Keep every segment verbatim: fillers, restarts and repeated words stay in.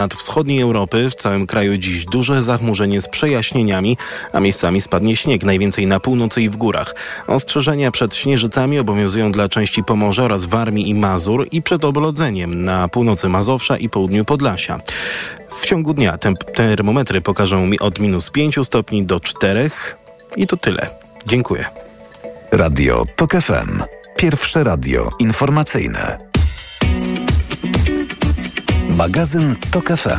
Nad wschodniej Europy w całym kraju dziś duże zachmurzenie z przejaśnieniami, a miejscami spadnie śnieg, najwięcej na północy i w górach. Ostrzeżenia przed śnieżycami obowiązują dla części Pomorza oraz Warmii i Mazur i przed oblodzeniem na północy Mazowsza i południu Podlasia. W ciągu dnia temp- termometry pokażą od minus pięciu stopni do czterech i to tyle. Dziękuję. Radio TOK F M. Pierwsze radio informacyjne. Magazyn TOK F M.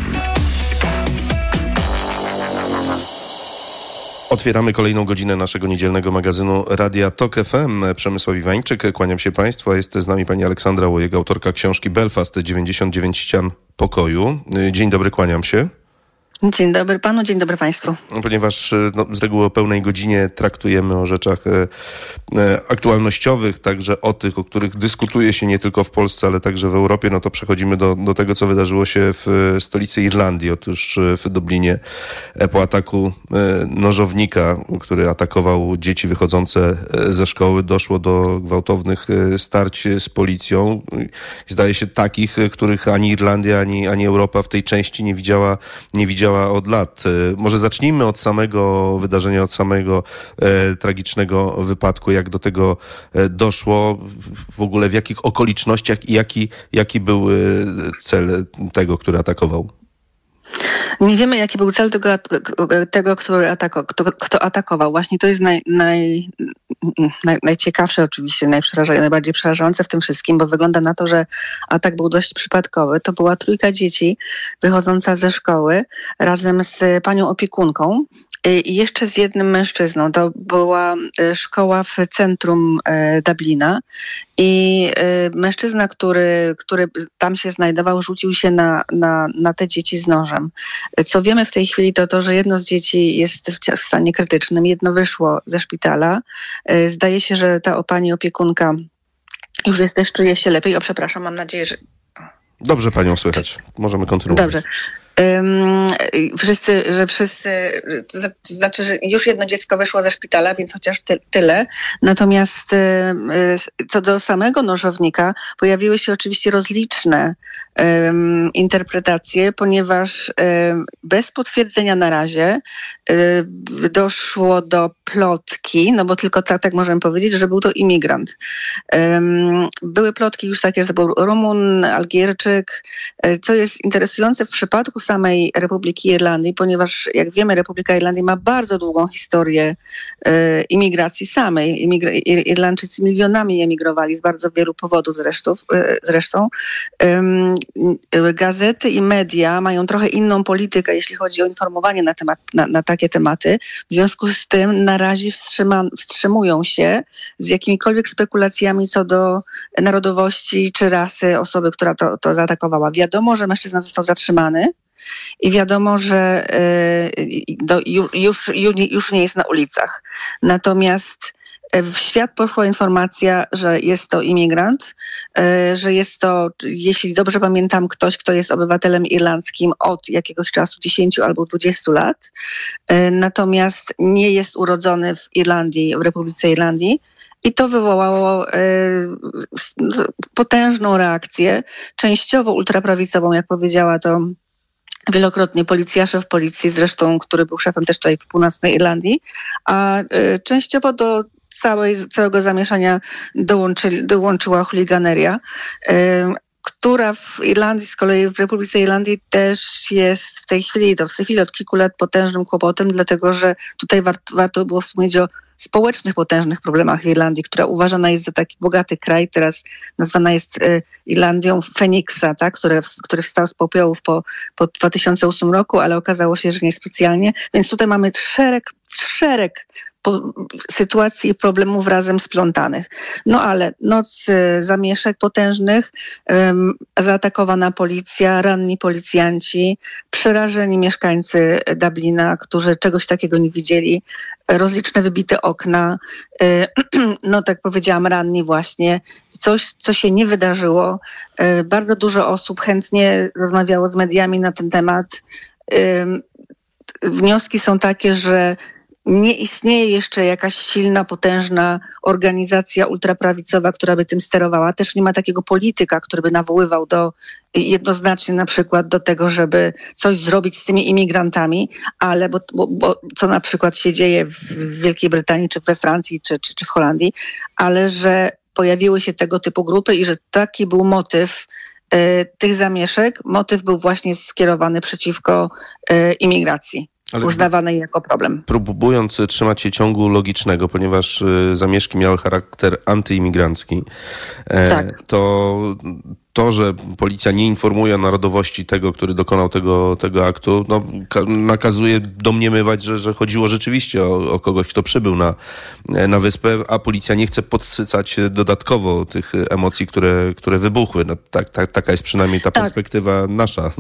Otwieramy kolejną godzinę naszego niedzielnego magazynu Radia TOK F M. Przemysław Iwańczyk, kłaniam się Państwu. Jest z nami pani Aleksandra Łojega, autorka książki Belfast dziewięćdziesiąt dziewięć ścian pokoju. Dzień dobry, kłaniam się. Dzień dobry panu, dzień dobry państwu. Ponieważ no, z reguły o pełnej godzinie traktujemy o rzeczach e, aktualnościowych, także o tych, o których dyskutuje się nie tylko w Polsce, ale także w Europie, no to przechodzimy do, do tego, co wydarzyło się w stolicy Irlandii. Otóż w Dublinie po ataku nożownika, który atakował dzieci wychodzące ze szkoły, doszło do gwałtownych starć z policją. Zdaje się takich, których ani Irlandia, ani, ani Europa w tej części nie widziała, nie widziała od lat. Może zacznijmy od samego wydarzenia, od samego e, tragicznego wypadku, jak do tego e, doszło, w, w ogóle w jakich okolicznościach i jaki, jaki był cel tego, który atakował. Nie wiemy, jaki był cel tego, tego który atako, kto, kto atakował. Właśnie to jest naj, naj, naj, najciekawsze oczywiście, najbardziej przerażające w tym wszystkim, bo wygląda na to, że atak był dość przypadkowy. To była trójka dzieci wychodząca ze szkoły razem z panią opiekunką i jeszcze z jednym mężczyzną. To była szkoła w centrum Dublina i mężczyzna, który, który tam się znajdował, rzucił się na, na, na te dzieci z nożem. Co wiemy w tej chwili, to to, że jedno z dzieci jest w stanie krytycznym, jedno wyszło ze szpitala. Zdaje się, że ta pani opiekunka już jest też, czuje się lepiej. O, przepraszam, mam nadzieję, że... Dobrze panią słychać. Możemy kontynuować. Dobrze. Um, wszyscy, że wszyscy, że, znaczy, że już jedno dziecko wyszło ze szpitala, więc chociaż ty, tyle. Natomiast um, co do samego nożownika, pojawiły się oczywiście rozliczne um, interpretacje, ponieważ um, bez potwierdzenia na razie um, doszło do plotki, no bo tylko tak, tak możemy powiedzieć, że był to imigrant. Um, były plotki już takie, że to był Rumun, Algierczyk, co jest interesujące w przypadku samej Republiki Irlandii, ponieważ jak wiemy, Republika Irlandii ma bardzo długą historię e, imigracji samej. Imigr- Irlandczycy milionami emigrowali z bardzo wielu powodów zresztą. E, zresztą. E, gazety i media mają trochę inną politykę, jeśli chodzi o informowanie na, temat, na, na takie tematy. W związku z tym na razie wstrzyma, wstrzymują się z jakimikolwiek spekulacjami co do narodowości czy rasy osoby, która to, to zaatakowała. Wiadomo, że mężczyzna został zatrzymany. I wiadomo, że już, już nie jest na ulicach. Natomiast w świat poszła informacja, że jest to imigrant, że jest to, jeśli dobrze pamiętam, ktoś, kto jest obywatelem irlandzkim od jakiegoś czasu, dziesięciu albo dwudziestu lat. Natomiast nie jest urodzony w Irlandii, w Republice Irlandii. I to wywołało y, potężną reakcję, częściowo ultraprawicową, jak powiedziała to wielokrotnie policja, szef policji zresztą, który był szefem też tutaj w północnej Irlandii, a y, częściowo do całej, całego zamieszania dołączy, dołączyła chuliganeria, y, która w Irlandii, z kolei w Republice Irlandii też jest w tej chwili, to w tej chwili od kilku lat potężnym kłopotem, dlatego że tutaj warto, warto było wspomnieć o społecznych, potężnych problemach w Irlandii, która uważana jest za taki bogaty kraj. Teraz nazwana jest Irlandią Feniksa, tak? który, który wstał z popiołów po, po dwa tysiące ósmym roku, ale okazało się, że niespecjalnie. Więc tutaj mamy szereg, szereg sytuacji i problemów razem splątanych. No ale noc zamieszek potężnych, um, zaatakowana policja, ranni policjanci, przerażeni mieszkańcy Dublina, którzy czegoś takiego nie widzieli, rozliczne wybite okna, no tak powiedziałam, ranni właśnie. Coś, co się nie wydarzyło. Bardzo dużo osób chętnie rozmawiało z mediami na ten temat. Wnioski są takie, że nie istnieje jeszcze jakaś silna, potężna organizacja ultraprawicowa, która by tym sterowała. Też nie ma takiego polityka, który by nawoływał do jednoznacznie na przykład do tego, żeby coś zrobić z tymi imigrantami, ale bo, bo, bo co na przykład się dzieje w Wielkiej Brytanii, czy we Francji, czy, czy, czy w Holandii, ale że pojawiły się tego typu grupy i że taki był motyw y, tych zamieszek. Motyw był właśnie skierowany przeciwko y, imigracji. Ale uznawanej jako problem. Próbując trzymać się ciągu logicznego, ponieważ y, zamieszki miały charakter antyimigrancki, e, tak. to to, że policja nie informuje o narodowości tego, który dokonał tego, tego aktu, no, ka- nakazuje domniemywać, że, że chodziło rzeczywiście o, o kogoś, kto przybył na, na wyspę, a policja nie chce podsycać dodatkowo tych emocji, które, które wybuchły. No, tak, tak, taka jest przynajmniej ta tak. perspektywa nasza.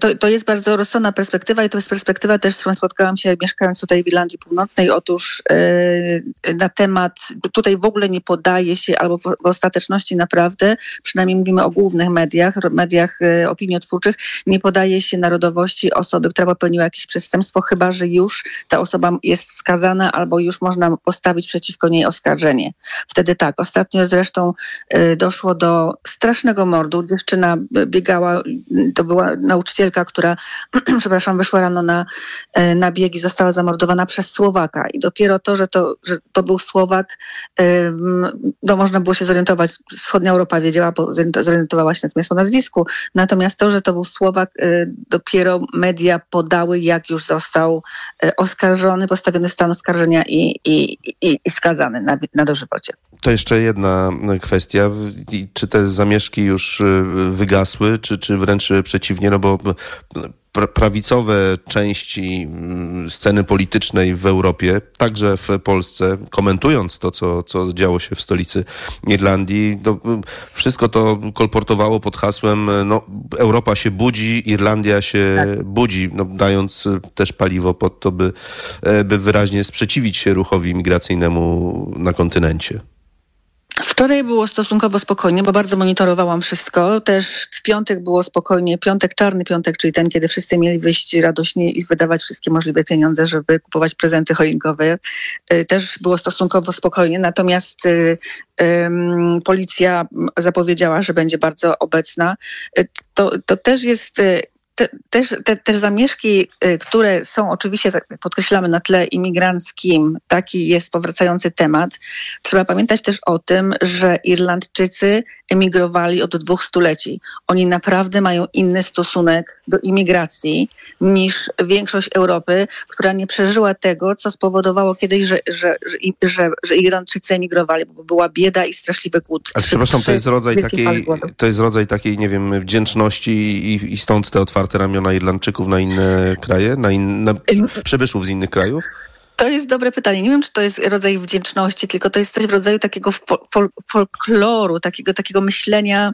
To, to jest bardzo rozsądna perspektywa i to jest perspektywa też, z którą spotkałam się mieszkając tutaj w Irlandii Północnej. Otóż yy, na temat, tutaj w ogóle nie podaje się, albo w, w ostateczności naprawdę, przynajmniej mówimy o głównych mediach, mediach yy, opiniotwórczych, nie podaje się narodowości osoby, która popełniła jakieś przestępstwo, chyba że już ta osoba jest skazana albo już można postawić przeciwko niej oskarżenie. Wtedy tak. Ostatnio zresztą yy, doszło do strasznego mordu. Dziewczyna biegała, to była nauczycielka, Nauczycielka, która, przepraszam, wyszła rano na, na biegi, została zamordowana przez Słowaka. I dopiero to, że to, że to był Słowak, no można było się zorientować. Wschodnia Europa wiedziała, bo zorientowała się natomiast po nazwisku. Natomiast to, że to był Słowak, dopiero media podały, jak już został oskarżony, postawiony w stan oskarżenia i, i, i, i skazany na, na dożywocie. To jeszcze jedna kwestia. Czy te zamieszki już wygasły, czy, czy wręcz przeciwnie, no bo prawicowe części sceny politycznej w Europie, także w Polsce, komentując to, co, co działo się w stolicy Irlandii, to wszystko to kolportowało pod hasłem no, Europa się budzi, Irlandia się tak. budzi, no, dając też paliwo pod to, by, by wyraźnie sprzeciwić się ruchowi migracyjnemu na kontynencie. Wczoraj było stosunkowo spokojnie, bo bardzo monitorowałam wszystko. Też w piątek było spokojnie. Piątek, czarny piątek, czyli ten, kiedy wszyscy mieli wyjść radośnie i wydawać wszystkie możliwe pieniądze, żeby kupować prezenty choinkowe. Też było stosunkowo spokojnie. Natomiast um, policja zapowiedziała, że będzie bardzo obecna. To, to też jest... Te, też, te, te zamieszki, które są oczywiście, podkreślamy, na tle imigranckim, taki jest powracający temat. Trzeba pamiętać też o tym, że Irlandczycy emigrowali od dwóch stuleci. Oni naprawdę mają inny stosunek do imigracji niż większość Europy, która nie przeżyła tego, co spowodowało kiedyś, że, że, że, że, że Irlandczycy emigrowali, bo była bieda i straszliwy głód. A przepraszam, to jest rodzaj takiej, to jest rodzaj takiej, nie wiem, wdzięczności i, i stąd te otwarte ramiona Irlandczyków na inne kraje, na, in, na przybyszów z innych krajów? To jest dobre pytanie. Nie wiem, czy to jest rodzaj wdzięczności, tylko to jest coś w rodzaju takiego fol- folkloru, takiego, takiego myślenia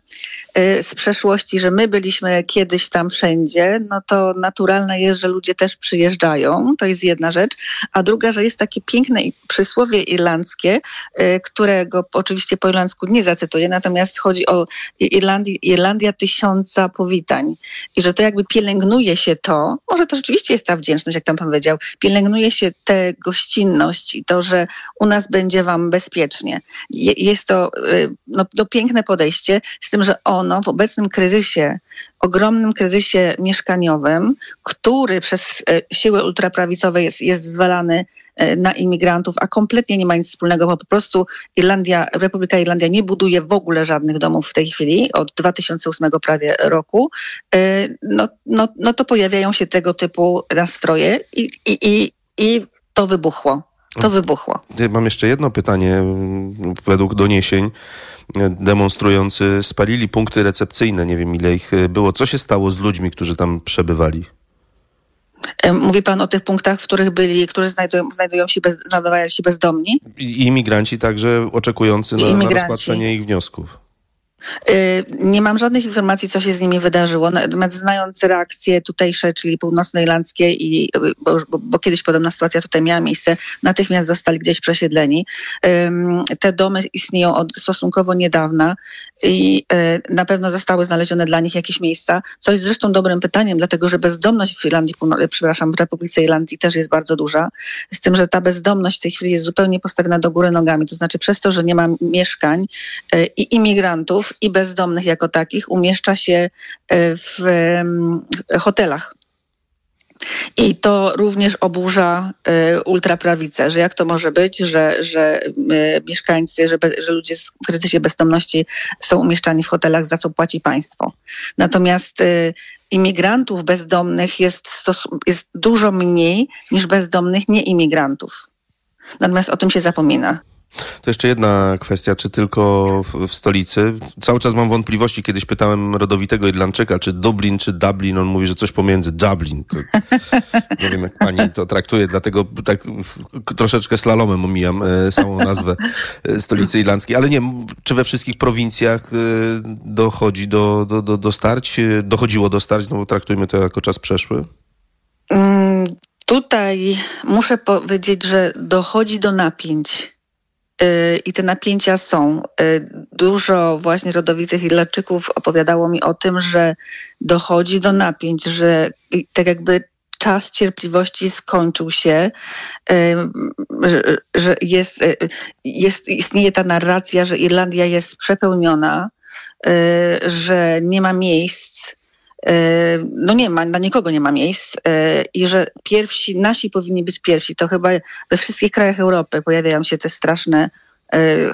y, z przeszłości, że my byliśmy kiedyś tam wszędzie, no to naturalne jest, że ludzie też przyjeżdżają. To jest jedna rzecz. A druga, że jest takie piękne przysłowie irlandzkie, y, którego oczywiście po irlandzku nie zacytuję, natomiast chodzi o Irlandii, Irlandia tysiąca powitań. I że to jakby pielęgnuje się to, może to rzeczywiście jest ta wdzięczność, jak tam pan powiedział, pielęgnuje się te gościnność i to, że u nas będzie wam bezpiecznie. Je, jest to no, no, piękne podejście, z tym, że ono w obecnym kryzysie, ogromnym kryzysie mieszkaniowym, który przez e, siły ultraprawicowe jest, jest zwalany e, na imigrantów, a kompletnie nie ma nic wspólnego, bo po prostu Irlandia, Republika Irlandia nie buduje w ogóle żadnych domów w tej chwili, od dwa tysiące ósmego prawie roku, e, no, no, no to pojawiają się tego typu nastroje i, i, i, i To wybuchło. To wybuchło. Mam jeszcze jedno pytanie. Według doniesień demonstrujący spalili punkty recepcyjne. Nie wiem, ile ich było. Co się stało z ludźmi, którzy tam przebywali? Mówi pan o tych punktach, w których byli, którzy znajdują, znajdują się, bez, znajdują się bezdomni? I imigranci także oczekujący na, na rozpatrzenie ich wniosków. Nie mam żadnych informacji, co się z nimi wydarzyło. Natomiast znając reakcje tutejsze, czyli północnoirlandzkiej, i, bo, bo, bo kiedyś podobna sytuacja tutaj miała miejsce, natychmiast zostali gdzieś przesiedleni. Te domy istnieją od stosunkowo niedawna i na pewno zostały znalezione dla nich jakieś miejsca, co jest zresztą dobrym pytaniem, dlatego że bezdomność w Irlandii, przepraszam, w Republice Irlandii też jest bardzo duża, z tym, że ta bezdomność w tej chwili jest zupełnie postawiona do góry nogami. To znaczy przez to, że nie ma mieszkań i imigrantów, i bezdomnych jako takich umieszcza się w hotelach. I to również oburza ultraprawicę, że jak to może być, że, że mieszkańcy, że, be, że ludzie w kryzysie bezdomności są umieszczani w hotelach, za co płaci państwo. Natomiast imigrantów bezdomnych jest, stosun- jest dużo mniej niż bezdomnych nieimigrantów. Natomiast o tym się zapomina. To jeszcze jedna kwestia, czy tylko w, w stolicy. Cały czas mam wątpliwości. Kiedyś pytałem rodowitego Irlandczyka, czy Dublin, czy Dublin. On mówi, że coś pomiędzy Dublin. To, nie wiem, jak pani to traktuje, dlatego tak troszeczkę slalomem omijam e, samą nazwę e, stolicy irlandzkiej. Ale nie, czy we wszystkich prowincjach e, dochodzi do, do, do, do starć? E, dochodziło do starć, no bo traktujmy to jako czas przeszły. Mm, tutaj muszę powiedzieć, że dochodzi do napięć. I te napięcia są. Dużo właśnie rodowitych Irlandczyków opowiadało mi o tym, że dochodzi do napięć, że tak jakby czas cierpliwości skończył się, że jest, jest, istnieje ta narracja, że Irlandia jest przepełniona, że nie ma miejsc. No nie ma, dla nikogo nie ma miejsc i że pierwsi, nasi powinni być pierwsi. To chyba we wszystkich krajach Europy pojawiają się te straszne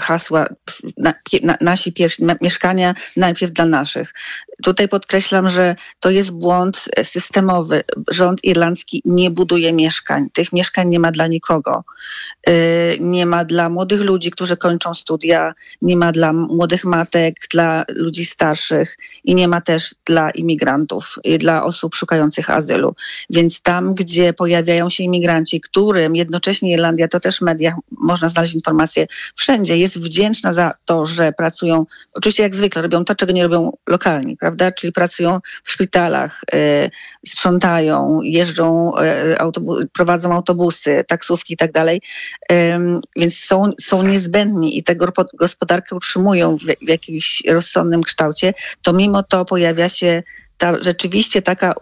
hasła, na, na, nasi pierwsi, na, mieszkania najpierw dla naszych. Tutaj podkreślam, że to jest błąd systemowy. Rząd irlandzki nie buduje mieszkań. Tych mieszkań nie ma dla nikogo. Yy, nie ma dla młodych ludzi, którzy kończą studia, nie ma dla młodych matek, dla ludzi starszych i nie ma też dla imigrantów i dla osób szukających azylu. Więc tam, gdzie pojawiają się imigranci, którym jednocześnie Irlandia, to też w mediach można znaleźć informacje, wszędzie jest wdzięczna za to, że pracują, oczywiście jak zwykle robią to, czego nie robią lokalni, prawda? Czyli pracują w szpitalach, y, sprzątają, jeżdżą, y, autobu- prowadzą autobusy, taksówki i tak dalej, więc są, są niezbędni i tę gospodarkę utrzymują w, w jakimś rozsądnym kształcie, to mimo to pojawia się ta rzeczywiście taka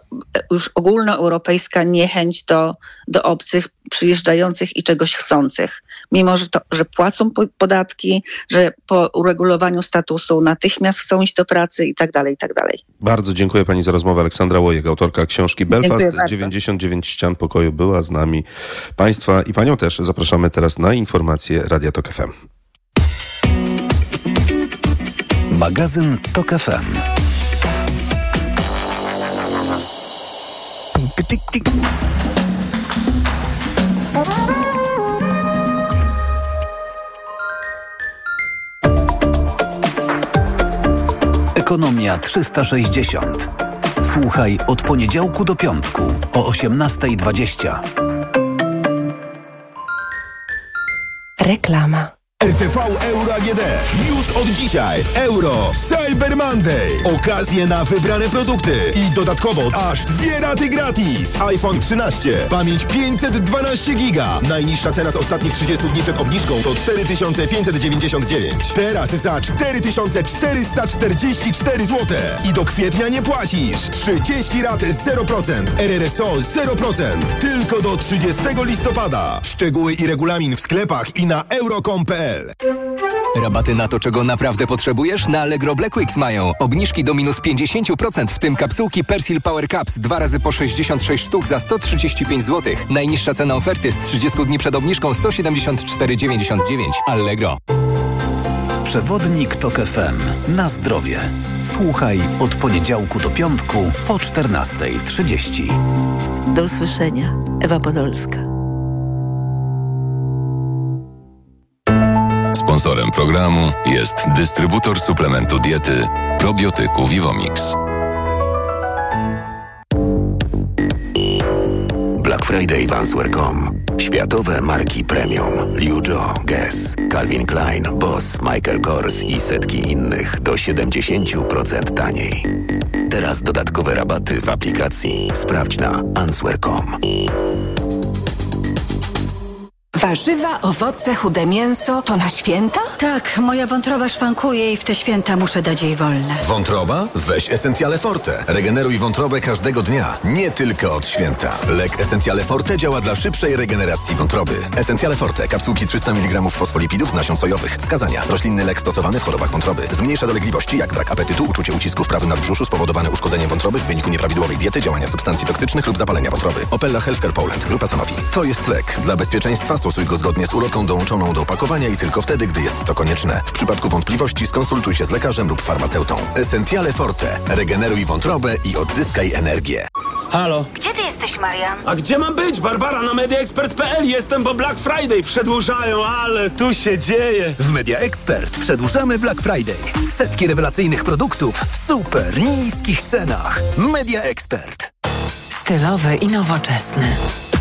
już ogólnoeuropejska niechęć do, do obcych przyjeżdżających i czegoś chcących. Mimo, że, to, że płacą podatki, że po uregulowaniu statusu natychmiast chcą iść do pracy i tak dalej, i tak dalej. Bardzo dziękuję pani za rozmowę. Aleksandra Łojega, autorka książki Belfast dziewięćdziesiąt dziewięć ścian pokoju, była z nami. Państwa i panią też zapraszamy teraz na informacje Radia Tok F M. Magazyn Tok F M. Ekonomia trzysta sześćdziesiąt. Słuchaj od poniedziałku do piątku o osiemnasta dwadzieścia. Reklama. R T V Euro A G D. Już od dzisiaj w Euro Cyber Monday. Okazje na wybrane produkty i dodatkowo aż dwie raty gratis. iPhone trzynaście, pamięć pięćset dwanaście giga. Najniższa cena z ostatnich trzydziestu dni przed obniżką to cztery tysiące pięćset dziewięćdziesiąt dziewięć. Teraz za cztery tysiące czterysta czterdzieści cztery złote. I do kwietnia nie płacisz. trzydzieści rat zero procent. R R S O zero procent. Tylko do trzydziestego listopada. Szczegóły i regulamin w sklepach i na euro kropka com kropka pe el. Rabaty na to, czego naprawdę potrzebujesz, na Allegro Black Weeks mają. Obniżki do minus pięćdziesiąt procent, w tym kapsułki Persil Power Caps dwa razy po sześćdziesiąt sześć sztuk za sto trzydzieści pięć złotych. Najniższa cena oferty z trzydziestu dni przed obniżką sto siedemdziesiąt cztery dziewięćdziesiąt dziewięć. Allegro. Przewodnik Tok F M. Na zdrowie. Słuchaj od poniedziałku do piątku po czternasta trzydzieści. Do usłyszenia. Ewa Podolska. Sponsorem programu jest dystrybutor suplementu diety probiotyku Vivomix. Black Friday w answear kropka com. Światowe marki premium Liujo, Guess, Calvin Klein, Boss, Michael Kors i setki innych do siedemdziesiąt procent taniej. Teraz dodatkowe rabaty w aplikacji. Sprawdź na answear kropka com. Warzywa, owoce, chude mięso to na święta? Tak, moja wątroba szwankuje i w te święta muszę dać jej wolne. Wątroba? Weź Essentiale Forte. Regeneruj wątrobę każdego dnia, nie tylko od święta. Lek Essentiale Forte działa dla szybszej regeneracji wątroby. Essentiale Forte, kapsułki trzysta miligramów fosfolipidów z nasion sojowych. Wskazania. Roślinny lek stosowany w chorobach wątroby. Zmniejsza dolegliwości jak brak apetytu, uczucie ucisku w prawym nadbrzuszu spowodowane uszkodzeniem wątroby w wyniku nieprawidłowej diety, działania substancji toksycznych lub zapalenia wątroby. Opella Healthcare Poland, grupa Sanofi. To jest lek. Dla bezpieczeństwa stosuj go zgodnie z ulotką dołączoną do opakowania i tylko wtedy, gdy jest to konieczne. W przypadku wątpliwości skonsultuj się z lekarzem lub farmaceutą. Essentiale Forte. Regeneruj wątrobę i odzyskaj energię. Halo? Gdzie ty jesteś, Marian? A gdzie mam być? Barbara, na media expert kropka p l jestem, bo Black Friday przedłużają, ale tu się dzieje. W Media Expert przedłużamy Black Friday. Setki rewelacyjnych produktów w super niskich cenach. Media Expert. Stylowy i nowoczesny.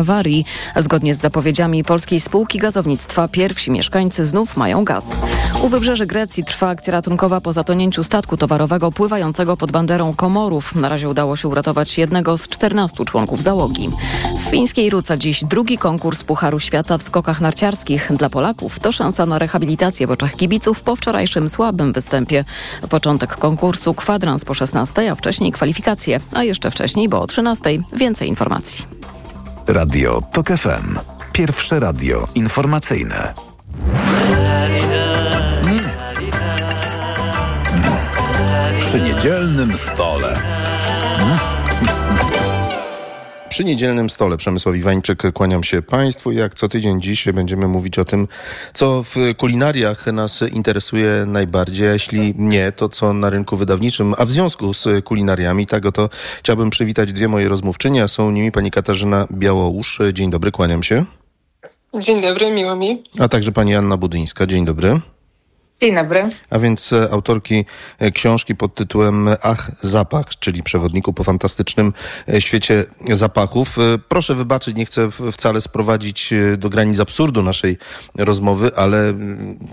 Awarii. Zgodnie z zapowiedziami polskiej spółki gazownictwa pierwsi mieszkańcy znów mają gaz. U wybrzeży Grecji trwa akcja ratunkowa po zatonięciu statku towarowego pływającego pod banderą Komorów. Na razie udało się uratować jednego z czternastu członków załogi. W fińskiej Ruce dziś drugi konkurs Pucharu Świata w skokach narciarskich. Dla Polaków to szansa na rehabilitację w oczach kibiców po wczorajszym słabym występie. Początek konkursu kwadrans po szesnastej, a wcześniej kwalifikacje, a jeszcze wcześniej, bo o trzynastej. Więcej informacji. Radio T O K F M. Pierwsze radio informacyjne. Mm. Mm. Przy niedzielnym stole. Mm. Przy niedzielnym stole Przemysław Iwańczyk, kłaniam się Państwu. Jak co tydzień dziś będziemy mówić o tym, co w kulinariach nas interesuje najbardziej, a jeśli nie, to co na rynku wydawniczym, a w związku z kulinariami. Tak oto chciałbym przywitać dwie moje rozmówczynie, a są nimi pani Katarzyna Białołusz. Dzień dobry, kłaniam się. Dzień dobry, miło mi. A także pani Anna Budyńska. Dzień dobry. Dzień dobry. A więc autorki książki pod tytułem Ach, zapach, czyli przewodniku po fantastycznym świecie zapachów. Proszę wybaczyć, nie chcę wcale sprowadzić do granic absurdu naszej rozmowy, ale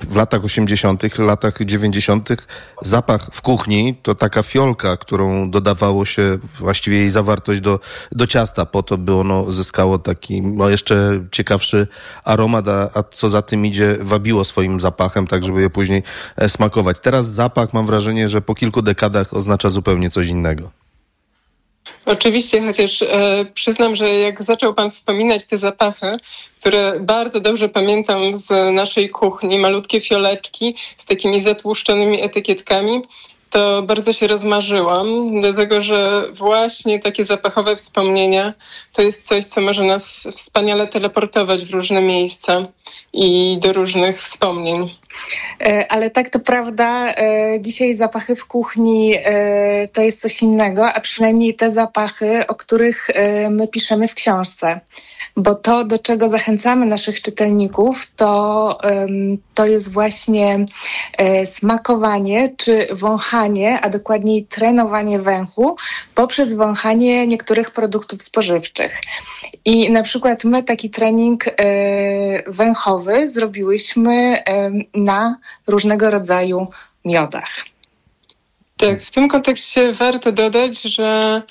w latach osiemdziesiątych, latach dziewięćdziesiątych zapach w kuchni to taka fiolka, którą dodawało się właściwie jej zawartość do, do ciasta, po to by ono zyskało taki no, jeszcze ciekawszy aromat, a, a co za tym idzie wabiło swoim zapachem, tak żeby je później smakować. Teraz zapach, mam wrażenie, że po kilku dekadach oznacza zupełnie coś innego. Oczywiście, chociaż e, przyznam, że jak zaczął pan wspominać te zapachy, które bardzo dobrze pamiętam z naszej kuchni, malutkie fioleczki z takimi zatłuszczonymi etykietkami, to bardzo się rozmarzyłam, dlatego że właśnie takie zapachowe wspomnienia to jest coś, co może nas wspaniale teleportować w różne miejsca i do różnych wspomnień. Ale tak, to prawda, dzisiaj zapachy w kuchni to jest coś innego, a przynajmniej te zapachy, o których my piszemy w książce. Bo to, do czego zachęcamy naszych czytelników, to, to jest właśnie smakowanie czy wąchanie, a dokładniej trenowanie węchu poprzez wąchanie niektórych produktów spożywczych. I na przykład my taki trening węchowy zrobiłyśmy na różnego rodzaju miodach. Tak, w tym kontekście warto dodać, że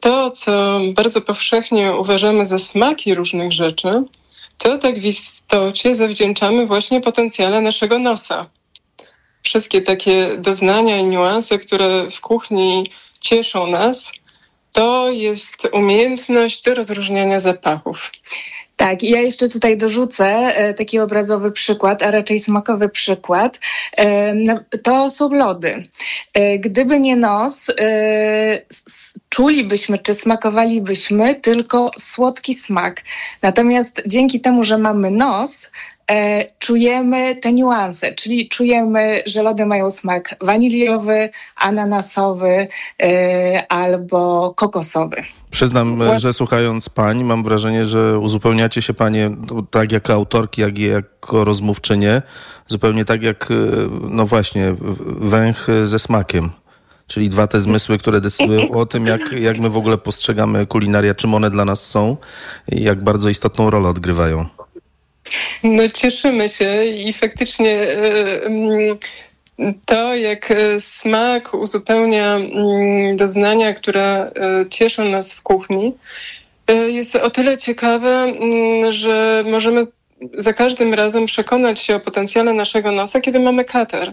to, co bardzo powszechnie uważamy za smaki różnych rzeczy, to tak w istocie zawdzięczamy właśnie potencjale naszego nosa. Wszystkie takie doznania i niuanse, które w kuchni cieszą nas, to jest umiejętność rozróżniania zapachów. Tak, i ja jeszcze tutaj dorzucę taki obrazowy przykład, a raczej smakowy przykład. To są lody. Gdyby nie nos, czulibyśmy czy smakowalibyśmy tylko słodki smak. Natomiast dzięki temu, że mamy nos, czujemy te niuanse, czyli czujemy, że lody mają smak waniliowy, ananasowy albo kokosowy. Przyznam, że słuchając pań, mam wrażenie, że uzupełniacie się panie tak jako autorki, jak i jako rozmówczynie, zupełnie tak jak, no właśnie, węch ze smakiem. Czyli dwa te zmysły, które decydują o tym, jak, jak my w ogóle postrzegamy kulinaria, czym one dla nas są i jak bardzo istotną rolę odgrywają. No cieszymy się i faktycznie yy, to, jak smak uzupełnia yy, doznania, które yy, cieszą nas w kuchni, yy, jest o tyle ciekawe, yy, że możemy za każdym razem przekonać się o potencjale naszego nosa, kiedy mamy katar.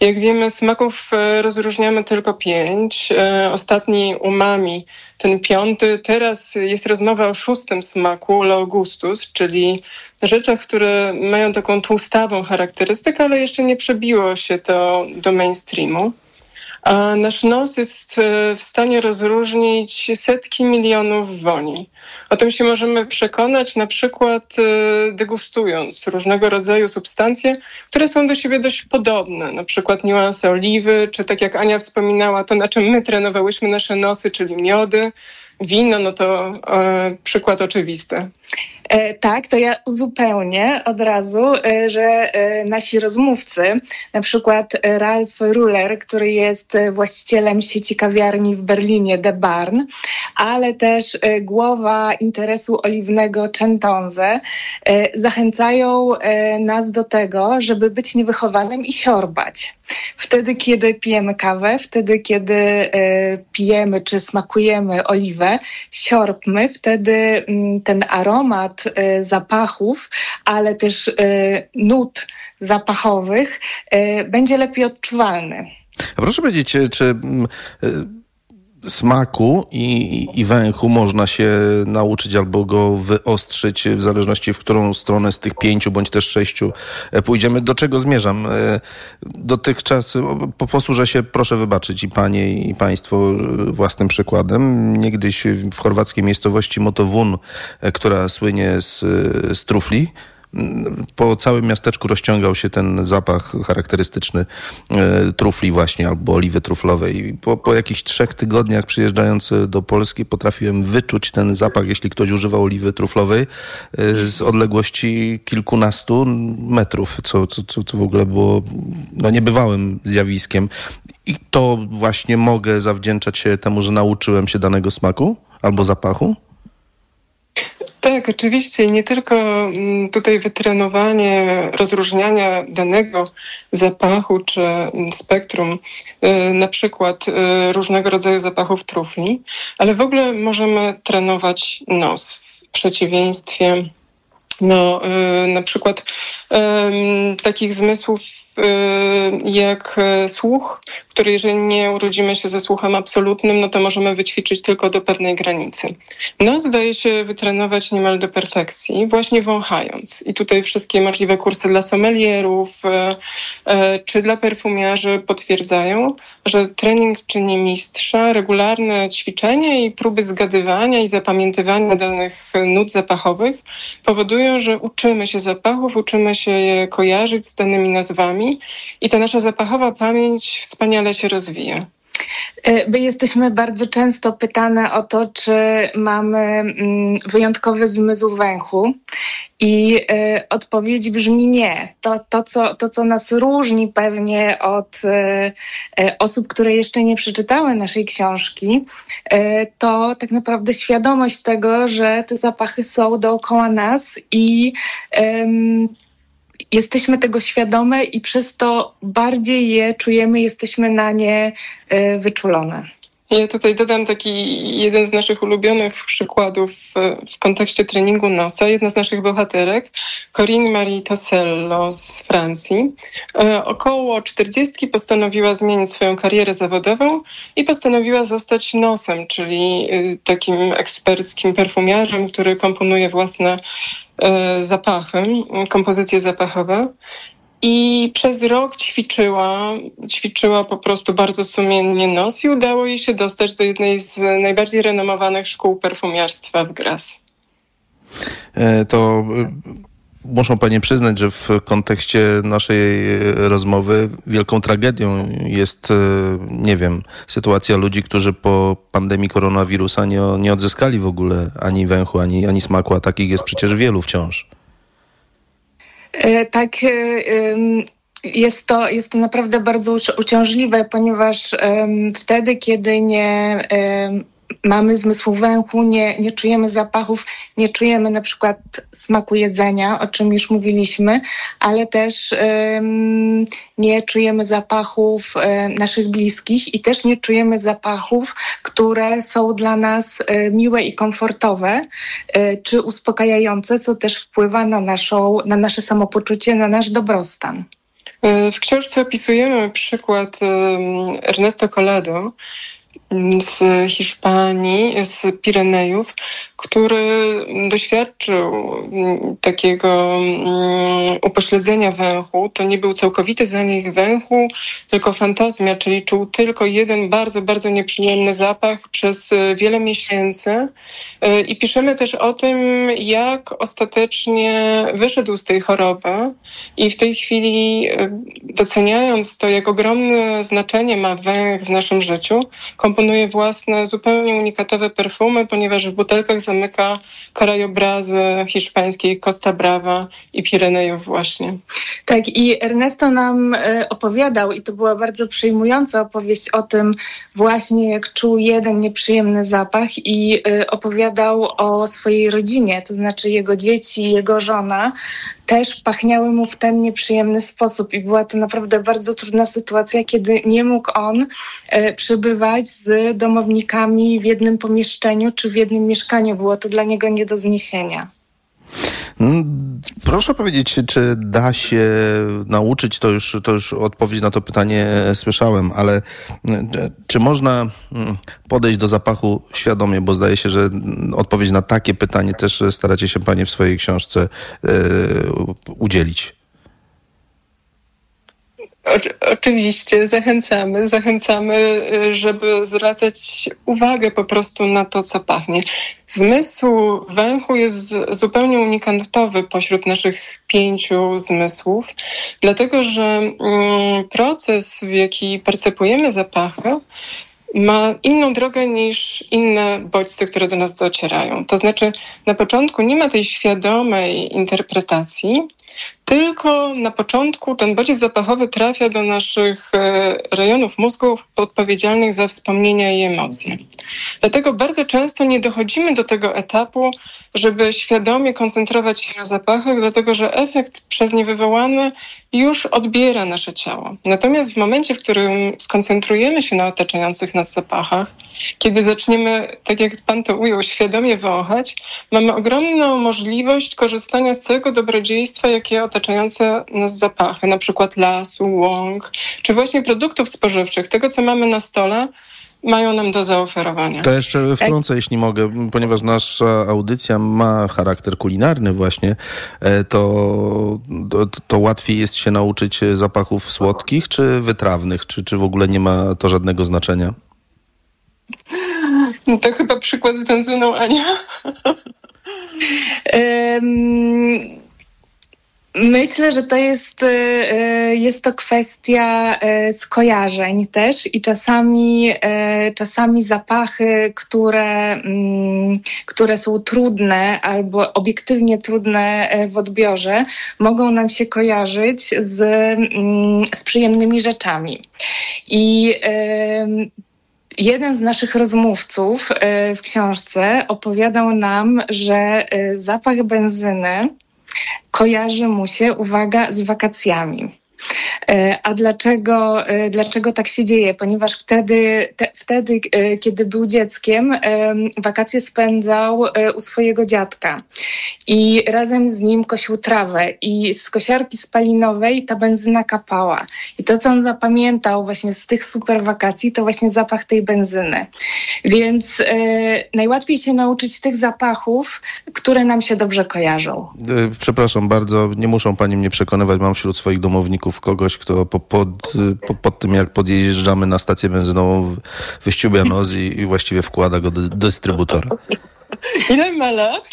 Jak wiemy, smaków rozróżniamy tylko pięć. Ostatni umami, ten piąty. Teraz jest rozmowa o szóstym smaku, laogustus, czyli rzeczach, które mają taką tłustawą charakterystykę, ale jeszcze nie przebiło się to do mainstreamu. A nasz nos jest w stanie rozróżnić setki milionów woni. O tym się możemy przekonać na przykład degustując różnego rodzaju substancje, które są do siebie dość podobne, na przykład niuanse oliwy, czy tak jak Ania wspominała, to na czym my trenowałyśmy nasze nosy, czyli miody. Wino, no to e, przykład oczywisty. E, tak, to ja uzupełnię od razu, e, że e, nasi rozmówcy, na przykład Ralf Ruller, który jest właścicielem sieci kawiarni w Berlinie The Barn, ale też e, głowa interesu oliwnego Centonze, e, zachęcają e, nas do tego, żeby być niewychowanym i siorbać. Wtedy, kiedy pijemy kawę, wtedy, kiedy e, pijemy czy smakujemy oliwę, siorbmy, wtedy ten aromat zapachów, ale też nut zapachowych będzie lepiej odczuwalny. A proszę powiedzieć, czy smaku i, i węchu można się nauczyć albo go wyostrzyć w zależności w którą stronę z tych pięciu bądź też sześciu pójdziemy? Do czego zmierzam? Dotychczas posłużę się, proszę wybaczyć i panie i państwo własnym przykładem. Niegdyś w chorwackiej miejscowości Motowun, która słynie z, z trufli, po całym miasteczku rozciągał się ten zapach charakterystyczny e, trufli właśnie, albo oliwy truflowej. Po, po jakichś trzech tygodniach przyjeżdżając do Polski potrafiłem wyczuć ten zapach, jeśli ktoś używa oliwy truflowej, e, z odległości kilkunastu metrów, co, co, co, co w ogóle było no, niebywałym zjawiskiem. I to właśnie mogę zawdzięczać się temu, że nauczyłem się danego smaku albo zapachu? Tak, oczywiście. I nie tylko tutaj wytrenowanie rozróżniania danego zapachu czy spektrum na przykład różnego rodzaju zapachów trufli, ale w ogóle możemy trenować nos w przeciwieństwie no, na przykład takich zmysłów jak słuch, który jeżeli nie urodzimy się ze słuchem absolutnym, no to możemy wyćwiczyć tylko do pewnej granicy. Nos daje się wytrenować niemal do perfekcji, właśnie wąchając. I tutaj wszystkie możliwe kursy dla sommelierów czy dla perfumiarzy potwierdzają, że trening czyni mistrza, regularne ćwiczenie i próby zgadywania i zapamiętywania danych nut zapachowych powodują, że uczymy się zapachów, uczymy się je kojarzyć z danymi nazwami, i ta nasza zapachowa pamięć wspaniale się rozwija. My jesteśmy bardzo często pytane o to, czy mamy wyjątkowy zmysł węchu i odpowiedź brzmi nie. To, to, co, to co nas różni pewnie od osób, które jeszcze nie przeczytały naszej książki, to tak naprawdę świadomość tego, że te zapachy są dookoła nas i um, jesteśmy tego świadome i przez to bardziej je czujemy, jesteśmy na nie wyczulone. Ja tutaj dodam taki jeden z naszych ulubionych przykładów w kontekście treningu nosa. Jedna z naszych bohaterek, Corinne Marie Tosello z Francji, około czterdziestki postanowiła zmienić swoją karierę zawodową i postanowiła zostać nosem, czyli takim eksperckim perfumiarzem, który komponuje własne zapachy, kompozycje zapachowe. I przez rok ćwiczyła, ćwiczyła po prostu bardzo sumiennie nos i udało jej się dostać do jednej z najbardziej renomowanych szkół perfumiarstwa w Graz. To muszą panie przyznać, że w kontekście naszej rozmowy wielką tragedią jest, nie wiem, sytuacja ludzi, którzy po pandemii koronawirusa nie, nie odzyskali w ogóle ani węchu, ani, ani smaku, a takich jest przecież wielu wciąż. Tak, jest to, jest to naprawdę bardzo uciążliwe, ponieważ wtedy, kiedy nie mamy zmysłu węchu, nie, nie czujemy zapachów, nie czujemy na przykład smaku jedzenia, o czym już mówiliśmy, ale też nie czujemy zapachów naszych bliskich i też nie czujemy zapachów, które są dla nas miłe i komfortowe, czy uspokajające, co też wpływa na naszą, na nasze samopoczucie, na nasz dobrostan. W książce opisujemy przykład Ernesto Collado z Hiszpanii, z Pirenejów, który doświadczył takiego upośledzenia węchu. To nie był całkowity zanik węchu, tylko fantozmia, czyli czuł tylko jeden bardzo, bardzo nieprzyjemny zapach przez wiele miesięcy. I piszemy też o tym, jak ostatecznie wyszedł z tej choroby i w tej chwili, doceniając to, jak ogromne znaczenie ma węch w naszym życiu, komponuje własne, zupełnie unikatowe perfumy, ponieważ w butelkach zamyka krajobrazy hiszpańskiej Costa Brava i Pirenejów właśnie. Tak, i Ernesto nam opowiadał, i to była bardzo przejmująca opowieść o tym właśnie, jak czuł jeden nieprzyjemny zapach, i opowiadał o swojej rodzinie, to znaczy jego dzieci, jego żona też pachniały mu w ten nieprzyjemny sposób i była to naprawdę bardzo trudna sytuacja, kiedy nie mógł on przebywać z domownikami w jednym pomieszczeniu czy w jednym mieszkaniu. Było to dla niego nie do zniesienia. Proszę powiedzieć, czy da się nauczyć, to już, to już odpowiedź na to pytanie słyszałem, ale czy można podejść do zapachu świadomie, bo zdaje się, że odpowiedź na takie pytanie też staracie się panie w swojej książce yy, udzielić. O, oczywiście zachęcamy, zachęcamy, żeby zwracać uwagę po prostu na to, co pachnie. Zmysł węchu jest zupełnie unikatowy pośród naszych pięciu zmysłów, dlatego że proces, w jaki percepujemy zapachy, ma inną drogę niż inne bodźce, które do nas docierają. To znaczy na początku nie ma tej świadomej interpretacji, tylko na początku ten bodziec zapachowy trafia do naszych rejonów mózgu odpowiedzialnych za wspomnienia i emocje. Dlatego bardzo często nie dochodzimy do tego etapu, żeby świadomie koncentrować się na zapachach, dlatego że efekt przez nie wywołany już odbiera nasze ciało. Natomiast w momencie, w którym skoncentrujemy się na otaczających nas zapachach, kiedy zaczniemy, tak jak pan to ujął, świadomie wąchać, mamy ogromną możliwość korzystania z całego dobrodziejstwa, jakie otaczające nas zapachy, na przykład lasu, łąk, czy właśnie produktów spożywczych, tego, co mamy na stole, mają nam do zaoferowania. To jeszcze wtrącę, jeśli mogę, ponieważ nasza audycja ma charakter kulinarny właśnie, to, to, to łatwiej jest się nauczyć zapachów słodkich czy wytrawnych, czy, czy w ogóle nie ma to żadnego znaczenia? No to chyba przykład z benzyną, Ania. um... Myślę, że to jest, jest to kwestia skojarzeń też i czasami, czasami zapachy, które, które są trudne albo obiektywnie trudne w odbiorze, mogą nam się kojarzyć z, z przyjemnymi rzeczami. I jeden z naszych rozmówców w książce opowiadał nam, że zapach benzyny kojarzy mu się, uwaga, z wakacjami. A dlaczego, dlaczego tak się dzieje? Ponieważ wtedy, te, wtedy, kiedy był dzieckiem, wakacje spędzał u swojego dziadka i razem z nim kosił trawę i z kosiarki spalinowej ta benzyna kapała. I to, co on zapamiętał właśnie z tych super wakacji, to właśnie zapach tej benzyny. Więc e, najłatwiej się nauczyć tych zapachów, które nam się dobrze kojarzą. Przepraszam bardzo, nie muszą pani mnie przekonywać, mam wśród swoich domowników kogoś, kto po, pod, po, pod tym, jak podjeżdżamy na stację benzynową, wyściubia nos i, i właściwie wkłada go do dystrybutora. Ile ma lat?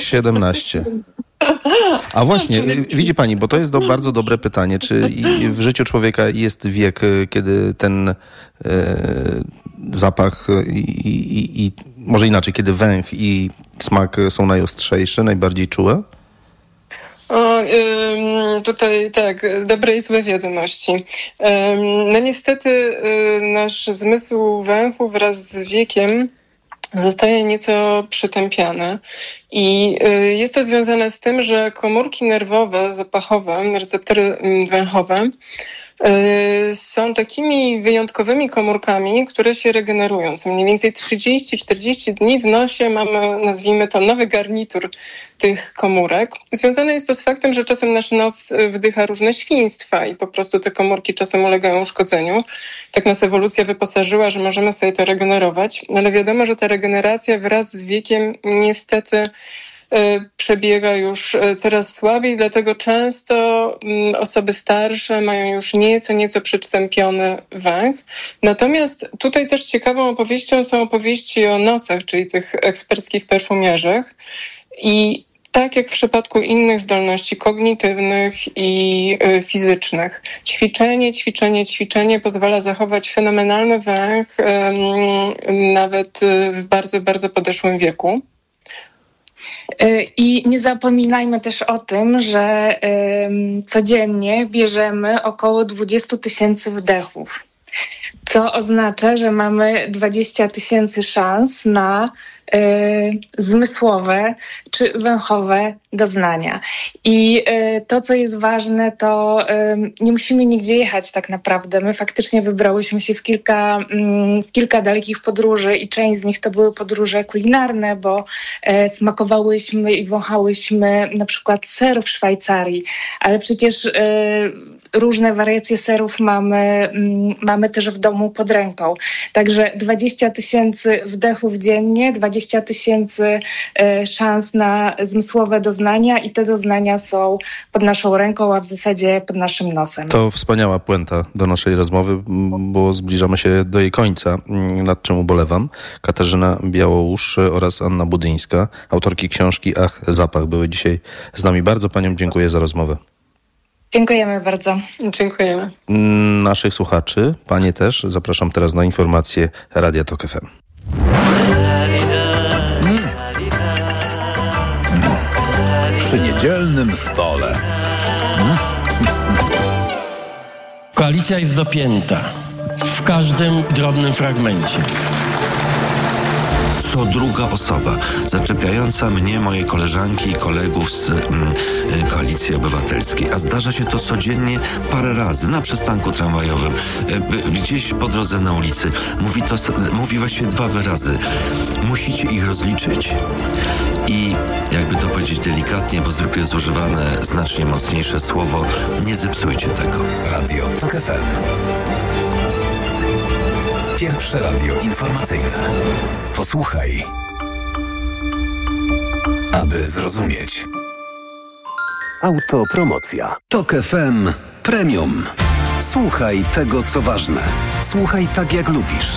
siedemnaście. A właśnie, widzi pani, bo to jest do, bardzo dobre pytanie, czy w życiu człowieka jest wiek, kiedy ten e, zapach i, i, i może inaczej, kiedy węch i smak są najostrzejsze, najbardziej czułe? O, tutaj tak, dobre i złe wiadomości. No niestety nasz zmysł węchu wraz z wiekiem zostaje nieco przytępiany i jest to związane z tym, że komórki nerwowe, zapachowe, receptory węchowe są takimi wyjątkowymi komórkami, które się regenerują. Są mniej więcej trzydzieści czterdzieści dni w nosie mamy, nazwijmy to, nowy garnitur tych komórek. Związane jest to z faktem, że czasem nasz nos wdycha różne świństwa i po prostu te komórki czasem ulegają uszkodzeniu. Tak nas ewolucja wyposażyła, że możemy sobie to regenerować, ale wiadomo, że ta regeneracja wraz z wiekiem niestety przebiega już coraz słabiej, dlatego często osoby starsze mają już nieco, nieco przytępiony węch. Natomiast tutaj też ciekawą opowieścią są opowieści o nosach, czyli tych eksperckich perfumiarzach. I tak jak w przypadku innych zdolności kognitywnych i fizycznych. Ćwiczenie, ćwiczenie, ćwiczenie pozwala zachować fenomenalny węch nawet w bardzo, bardzo podeszłym wieku. I nie zapominajmy też o tym, że codziennie bierzemy około dwadzieścia tysięcy wdechów, co oznacza, że mamy dwadzieścia tysięcy szans na zmysłowe czy węchowe doznania. I to, co jest ważne, to nie musimy nigdzie jechać tak naprawdę. My faktycznie wybrałyśmy się w kilka, w kilka dalekich podróży i część z nich to były podróże kulinarne, bo smakowałyśmy i wąchałyśmy na przykład ser w Szwajcarii, ale przecież różne wariacje serów mamy, mamy też w domu pod ręką. Także dwadzieścia tysięcy wdechów dziennie, dwadzieścia tysięcy szans na zmysłowe doznania i te doznania są pod naszą ręką, a w zasadzie pod naszym nosem. To wspaniała puenta do naszej rozmowy, bo zbliżamy się do jej końca, nad czym ubolewam. Katarzyna Białołusz oraz Anna Budyńska, autorki książki Ach, zapach, były dzisiaj z nami. Bardzo paniom dziękuję za rozmowę. Dziękujemy bardzo. Dziękujemy. Naszych słuchaczy, panie też, zapraszam teraz na informacje Radia Tok F M. Przy niedzielnym stole. Koalicja jest dopięta w każdym drobnym fragmencie. Co druga osoba zaczepiająca mnie, moje koleżanki i kolegów z mm, Koalicji Obywatelskiej. A zdarza się to codziennie parę razy na przystanku tramwajowym, gdzieś po drodze na ulicy. Mówi, to, mówi właściwie dwa wyrazy. Musicie ich rozliczyć. I jakby to powiedzieć delikatnie, bo zwykle jest używane znacznie mocniejsze słowo, nie zepsujcie tego. Radio Tok F M. Pierwsze radio informacyjne. Posłuchaj, aby zrozumieć. Autopromocja. Tok F M Premium. Słuchaj tego, co ważne. Słuchaj tak, jak lubisz.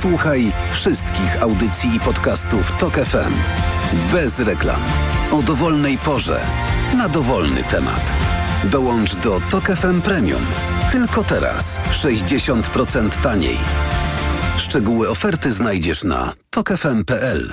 Słuchaj wszystkich audycji i podcastów Tok F M. Bez reklam. O dowolnej porze. Na dowolny temat. Dołącz do Tok F M Premium. Tylko teraz. sześćdziesiąt procent taniej. Szczegóły oferty znajdziesz na tok f m kropka p l.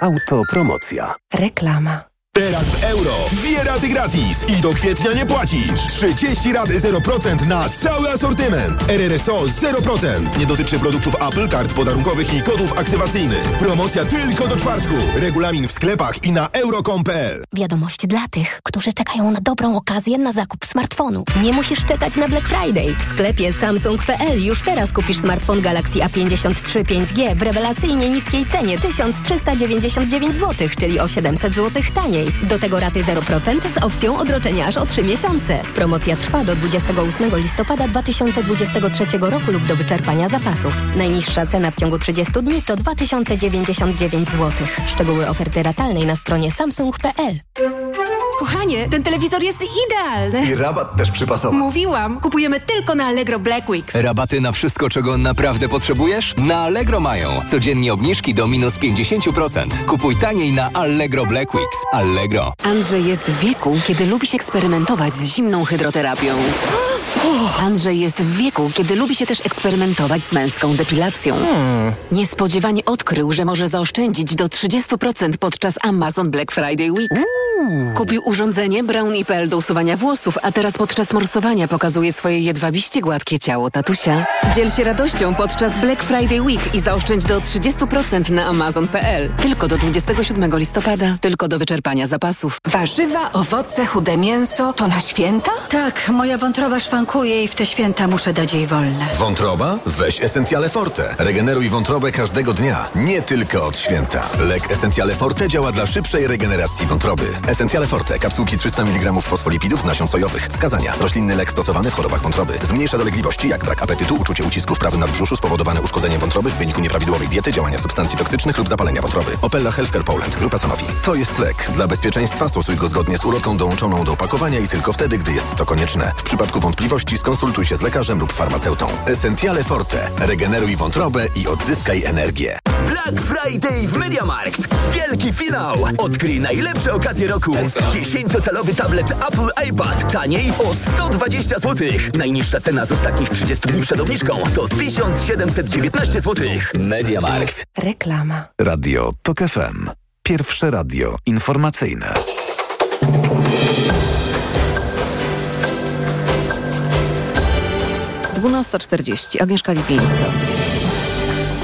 Autopromocja. Reklama. Teraz w Euro. Dwie raty gratis i do kwietnia nie płacisz. trzydzieści rat zero procent na cały asortyment. R R S O zero procent. Nie dotyczy produktów Apple, kart podarunkowych i kodów aktywacyjnych. Promocja tylko do czwartku. Regulamin w sklepach i na euro kropka com kropka pe el. Wiadomość dla tych, którzy czekają na dobrą okazję na zakup smartfonu. Nie musisz czekać na Black Friday. W sklepie samsung kropka pe el już teraz kupisz smartfon Galaxy A pięćdziesiąt trzy pięć G w rewelacyjnie niskiej cenie tysiąc trzysta dziewięćdziesiąt dziewięć złotych, czyli o siedemset złotych taniej. Do tego raty zero procent z opcją odroczenia aż o trzy miesiące. Promocja trwa do dwudziestego ósmego listopada dwa tysiące dwudziestego trzeciego roku lub do wyczerpania zapasów. Najniższa cena w ciągu trzydziestu dni to dwa tysiące dziewięćdziesiąt dziewięć złotych. Szczegóły oferty ratalnej na stronie samsung kropka pe el. Kochanie, ten telewizor jest idealny. I rabat też przypasował. Mówiłam, kupujemy tylko na Allegro Black Weeks. Rabaty na wszystko, czego naprawdę potrzebujesz? Na Allegro mają. Codziennie obniżki do minus pięćdziesiąt procent. Kupuj taniej na Allegro Black Weeks. Allegro. Andrzej jest w wieku, kiedy lubisz eksperymentować z zimną hydroterapią. Andrzej jest w wieku, kiedy lubi się też eksperymentować z męską depilacją. Hmm. Niespodziewanie odkrył, że może zaoszczędzić do trzydziestu procent podczas Amazon Black Friday Week. Hmm. Kupił urządzenie Brownie kropka pe el do usuwania włosów, a teraz podczas morsowania pokazuje swoje jedwabiście gładkie ciało tatusia. Dziel się radością podczas Black Friday Week i zaoszczędź do trzydziestu procent na amazon kropka pe el. Tylko do dwudziestego siódmego listopada, tylko do wyczerpania zapasów. Warzywa, owoce, chude mięso, to na święta? Tak, moja wątroba szwankuje i w te święta muszę dać jej wolne. Wątroba? Weź Essentiale Forte. Regeneruj wątrobę każdego dnia, nie tylko od święta. Lek Essentiale Forte działa dla szybszej regeneracji wątroby. Essentiale Forte. Kapsułki trzysta miligramów fosfolipidów z nasion sojowych. Wskazania. Roślinny lek stosowany w chorobach wątroby. Zmniejsza dolegliwości, jak brak apetytu, uczucie ucisku w prawym nadbrzuszu spowodowane uszkodzeniem wątroby w wyniku nieprawidłowej diety, działania substancji toksycznych lub zapalenia wątroby. Opella Healthcare Poland. Grupa Sanofi. To jest lek. Dla bezpieczeństwa stosuj go zgodnie z ulotką dołączoną do opakowania i tylko wtedy, gdy jest to konieczne. W przypadku wątpliwości skonsultuj się z lekarzem lub farmaceutą. Essentiale Forte. Regeneruj wątrobę i odzyskaj energię. Black Friday w Mediamarkt. Wielki finał. Odkryj najlepsze okazje roku. dziesięciocalowy tablet Apple iPad. Taniej o sto dwadzieścia złotych. Najniższa cena z ostatnich trzydziestu dni przed obniżką to tysiąc siedemset dziewiętnaście złotych. Mediamarkt. Reklama. Radio TOK F M. Pierwsze radio informacyjne. dwunasta czterdzieści. Agnieszka Lipińska.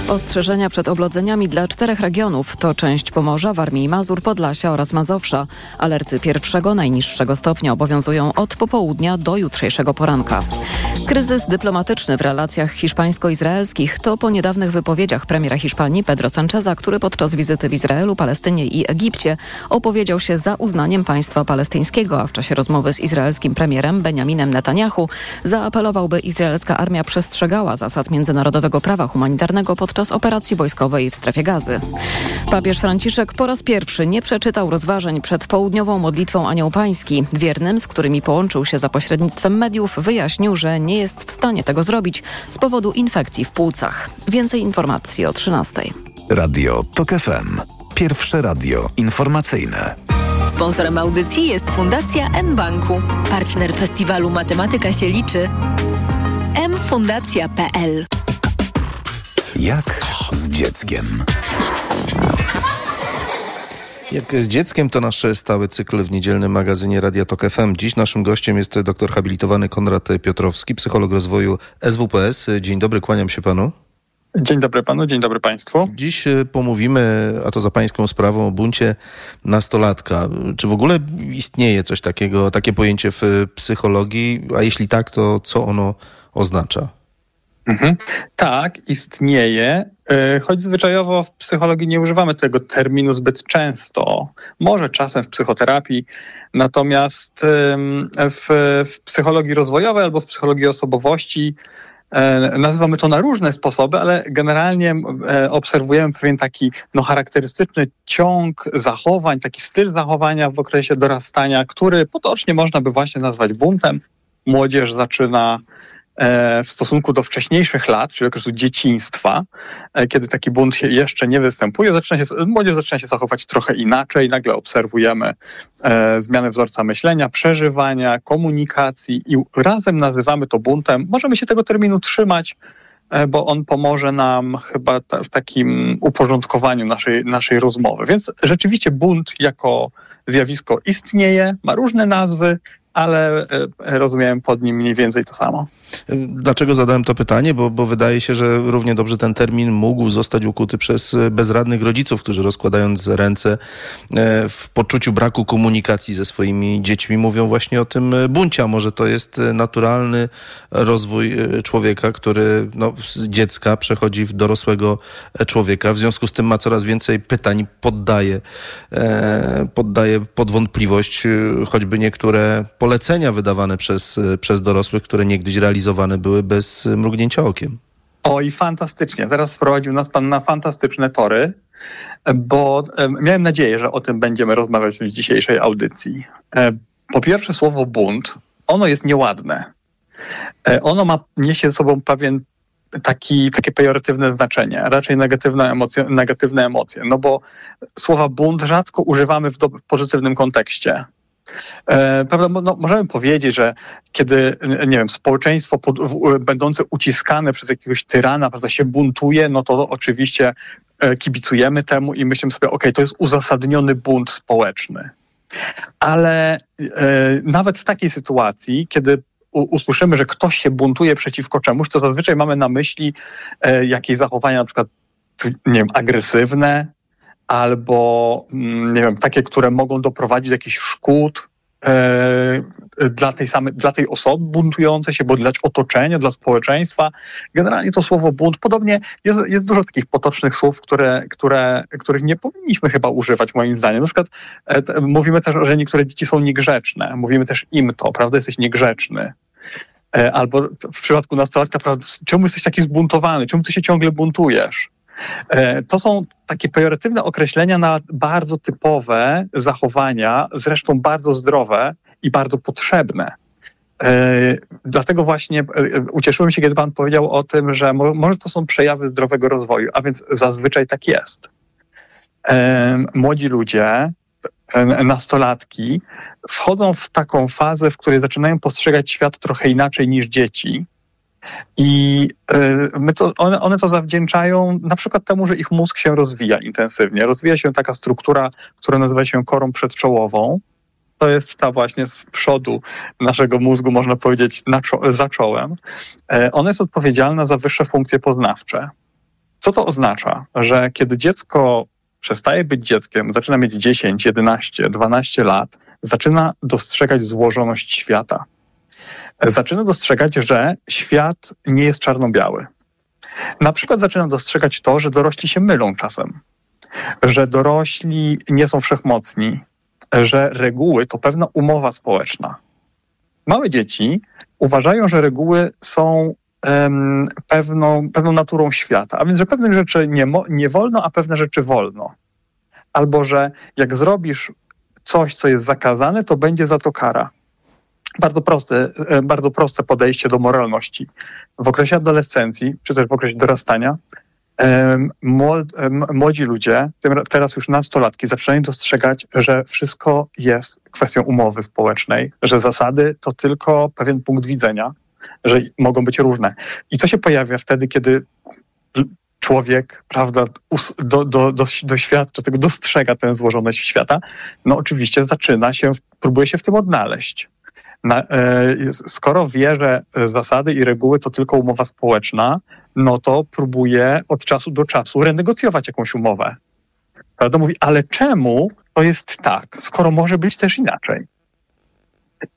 Ostrzeżenia przed oblodzeniami dla czterech regionów to część Pomorza, Warmii i Mazur, Podlasia oraz Mazowsza. Alerty pierwszego, najniższego stopnia obowiązują od popołudnia do jutrzejszego poranka. Kryzys dyplomatyczny w relacjach hiszpańsko-izraelskich to po niedawnych wypowiedziach premiera Hiszpanii Pedro Sancheza, który podczas wizyty w Izraelu, Palestynie i Egipcie opowiedział się za uznaniem państwa palestyńskiego, a w czasie rozmowy z izraelskim premierem Benjaminem Netanyahu zaapelował, by izraelska armia przestrzegała zasad międzynarodowego prawa humanitarnego pod podczas operacji wojskowej w Strefie Gazy. Papież Franciszek po raz pierwszy nie przeczytał rozważań przed południową modlitwą Anioł Pański. Wiernym, z którymi połączył się za pośrednictwem mediów, wyjaśnił, że nie jest w stanie tego zrobić z powodu infekcji w płucach. Więcej informacji o trzynastej. Radio TOK F M. Pierwsze radio informacyjne. Sponsorem audycji jest Fundacja M-Banku, partner festiwalu Matematyka się liczy. m fundacja kropka pe el. Jak z dzieckiem? Jak z dzieckiem to nasz stały cykl w niedzielnym magazynie Radia TOK F M. Dziś naszym gościem jest doktor habilitowany Konrad Piotrowski, psycholog rozwoju S W P S. Dzień dobry, kłaniam się panu. Dzień dobry panu, dzień dobry państwu. Dziś pomówimy, a to za pańską sprawą, o buncie nastolatka. Czy w ogóle istnieje coś takiego, takie pojęcie w psychologii? A jeśli tak, to co ono oznacza? Mhm. Tak, istnieje, choć zwyczajowo w psychologii nie używamy tego terminu zbyt często, może czasem w psychoterapii, natomiast w, w psychologii rozwojowej albo w psychologii osobowości nazywamy to na różne sposoby, ale generalnie obserwujemy pewien taki no, charakterystyczny ciąg zachowań, taki styl zachowania w okresie dorastania, który potocznie można by właśnie nazwać buntem. Młodzież zaczyna w stosunku do wcześniejszych lat, czyli okresu dzieciństwa, kiedy taki bunt się jeszcze nie występuje, zaczyna się, młodzież zaczyna się zachować trochę inaczej. Nagle obserwujemy e, zmianę wzorca myślenia, przeżywania, komunikacji i razem nazywamy to buntem. Możemy się tego terminu trzymać, e, bo on pomoże nam chyba ta, w takim uporządkowaniu naszej, naszej rozmowy. Więc rzeczywiście bunt jako zjawisko istnieje, ma różne nazwy, ale rozumiem pod nim mniej więcej to samo. Dlaczego zadałem to pytanie? Bo, bo wydaje się, że równie dobrze ten termin mógł zostać ukuty przez bezradnych rodziców, którzy rozkładając ręce w poczuciu braku komunikacji ze swoimi dziećmi mówią właśnie o tym buncie. Może to jest naturalny rozwój człowieka, który no, z dziecka przechodzi w dorosłego człowieka. W związku z tym ma coraz więcej pytań, poddaje, poddaje pod wątpliwość choćby niektóre polecenia wydawane przez, przez dorosłych, które niegdyś realizowane były bez mrugnięcia okiem. O i fantastycznie. Teraz wprowadził nas pan na fantastyczne tory, bo miałem nadzieję, że o tym będziemy rozmawiać w dzisiejszej audycji. Po pierwsze słowo bunt, ono jest nieładne. Ono ma, niesie ze sobą pewien taki, takie pejoratywne znaczenie, raczej negatywne emocje, negatywne emocje, no bo słowa bunt rzadko używamy w, do, w pozytywnym kontekście. Prawda, no, możemy powiedzieć, że kiedy, nie wiem, społeczeństwo pod, w, będące uciskane przez jakiegoś tyrana, prawda, się buntuje, no to oczywiście e, kibicujemy temu i myślimy sobie, okej, okay, to jest uzasadniony bunt społeczny. Ale e, nawet w takiej sytuacji, kiedy u, usłyszymy, że ktoś się buntuje przeciwko czemuś, to zazwyczaj mamy na myśli e, jakieś zachowania na przykład, nie wiem, agresywne, albo, nie wiem, takie, które mogą doprowadzić do jakichś szkód yy, dla tej samej, dla tej osoby buntującej się, bo dla otoczenia, dla społeczeństwa. Generalnie to słowo bunt, podobnie jest, jest dużo takich potocznych słów, które, które, których nie powinniśmy chyba używać, moim zdaniem. Na przykład e, t, mówimy też, że niektóre dzieci są niegrzeczne. Mówimy też im to, prawda, jesteś niegrzeczny. E, albo w przypadku nastolatka, prawda, czemu jesteś taki zbuntowany, czemu ty się ciągle buntujesz? To są takie pejoratywne określenia na bardzo typowe zachowania, zresztą bardzo zdrowe i bardzo potrzebne. Dlatego właśnie ucieszyłem się, kiedy pan powiedział o tym, że może to są przejawy zdrowego rozwoju, a więc zazwyczaj tak jest. Młodzi ludzie, nastolatki wchodzą w taką fazę, w której zaczynają postrzegać świat trochę inaczej niż dzieci. I my to, one, one to zawdzięczają na przykład temu, że ich mózg się rozwija intensywnie. Rozwija się taka struktura, która nazywa się korą przedczołową. To jest ta właśnie z przodu naszego mózgu, można powiedzieć, na czo- za czołem. Ona jest odpowiedzialna za wyższe funkcje poznawcze. Co to oznacza? Że kiedy dziecko przestaje być dzieckiem, zaczyna mieć dziesięć, jedenaście, dwanaście lat, zaczyna dostrzegać złożoność świata. Zaczyna dostrzegać, że świat nie jest czarno-biały. Na przykład zaczyna dostrzegać to, że dorośli się mylą czasem, że dorośli nie są wszechmocni, że reguły to pewna umowa społeczna. Małe dzieci uważają, że reguły są um, pewną, pewną naturą świata, a więc, że pewnych rzeczy nie, mo- nie wolno, a pewne rzeczy wolno. Albo, że jak zrobisz coś, co jest zakazane, to będzie za to kara. Bardzo proste, bardzo proste podejście do moralności. W okresie adolescencji, czy też w okresie dorastania, młodzi ludzie, teraz już nastolatki, zaczynają dostrzegać, że wszystko jest kwestią umowy społecznej, że zasady to tylko pewien punkt widzenia, że mogą być różne. I co się pojawia wtedy, kiedy człowiek, prawda, do, do, do, doświadcza tego, dostrzega tę złożoność świata? No oczywiście zaczyna się, próbuje się w tym odnaleźć. Na, e, skoro wie, że zasady i reguły to tylko umowa społeczna, no to próbuje od czasu do czasu renegocjować jakąś umowę. Prawda? Mówi, ale czemu to jest tak, skoro może być też inaczej?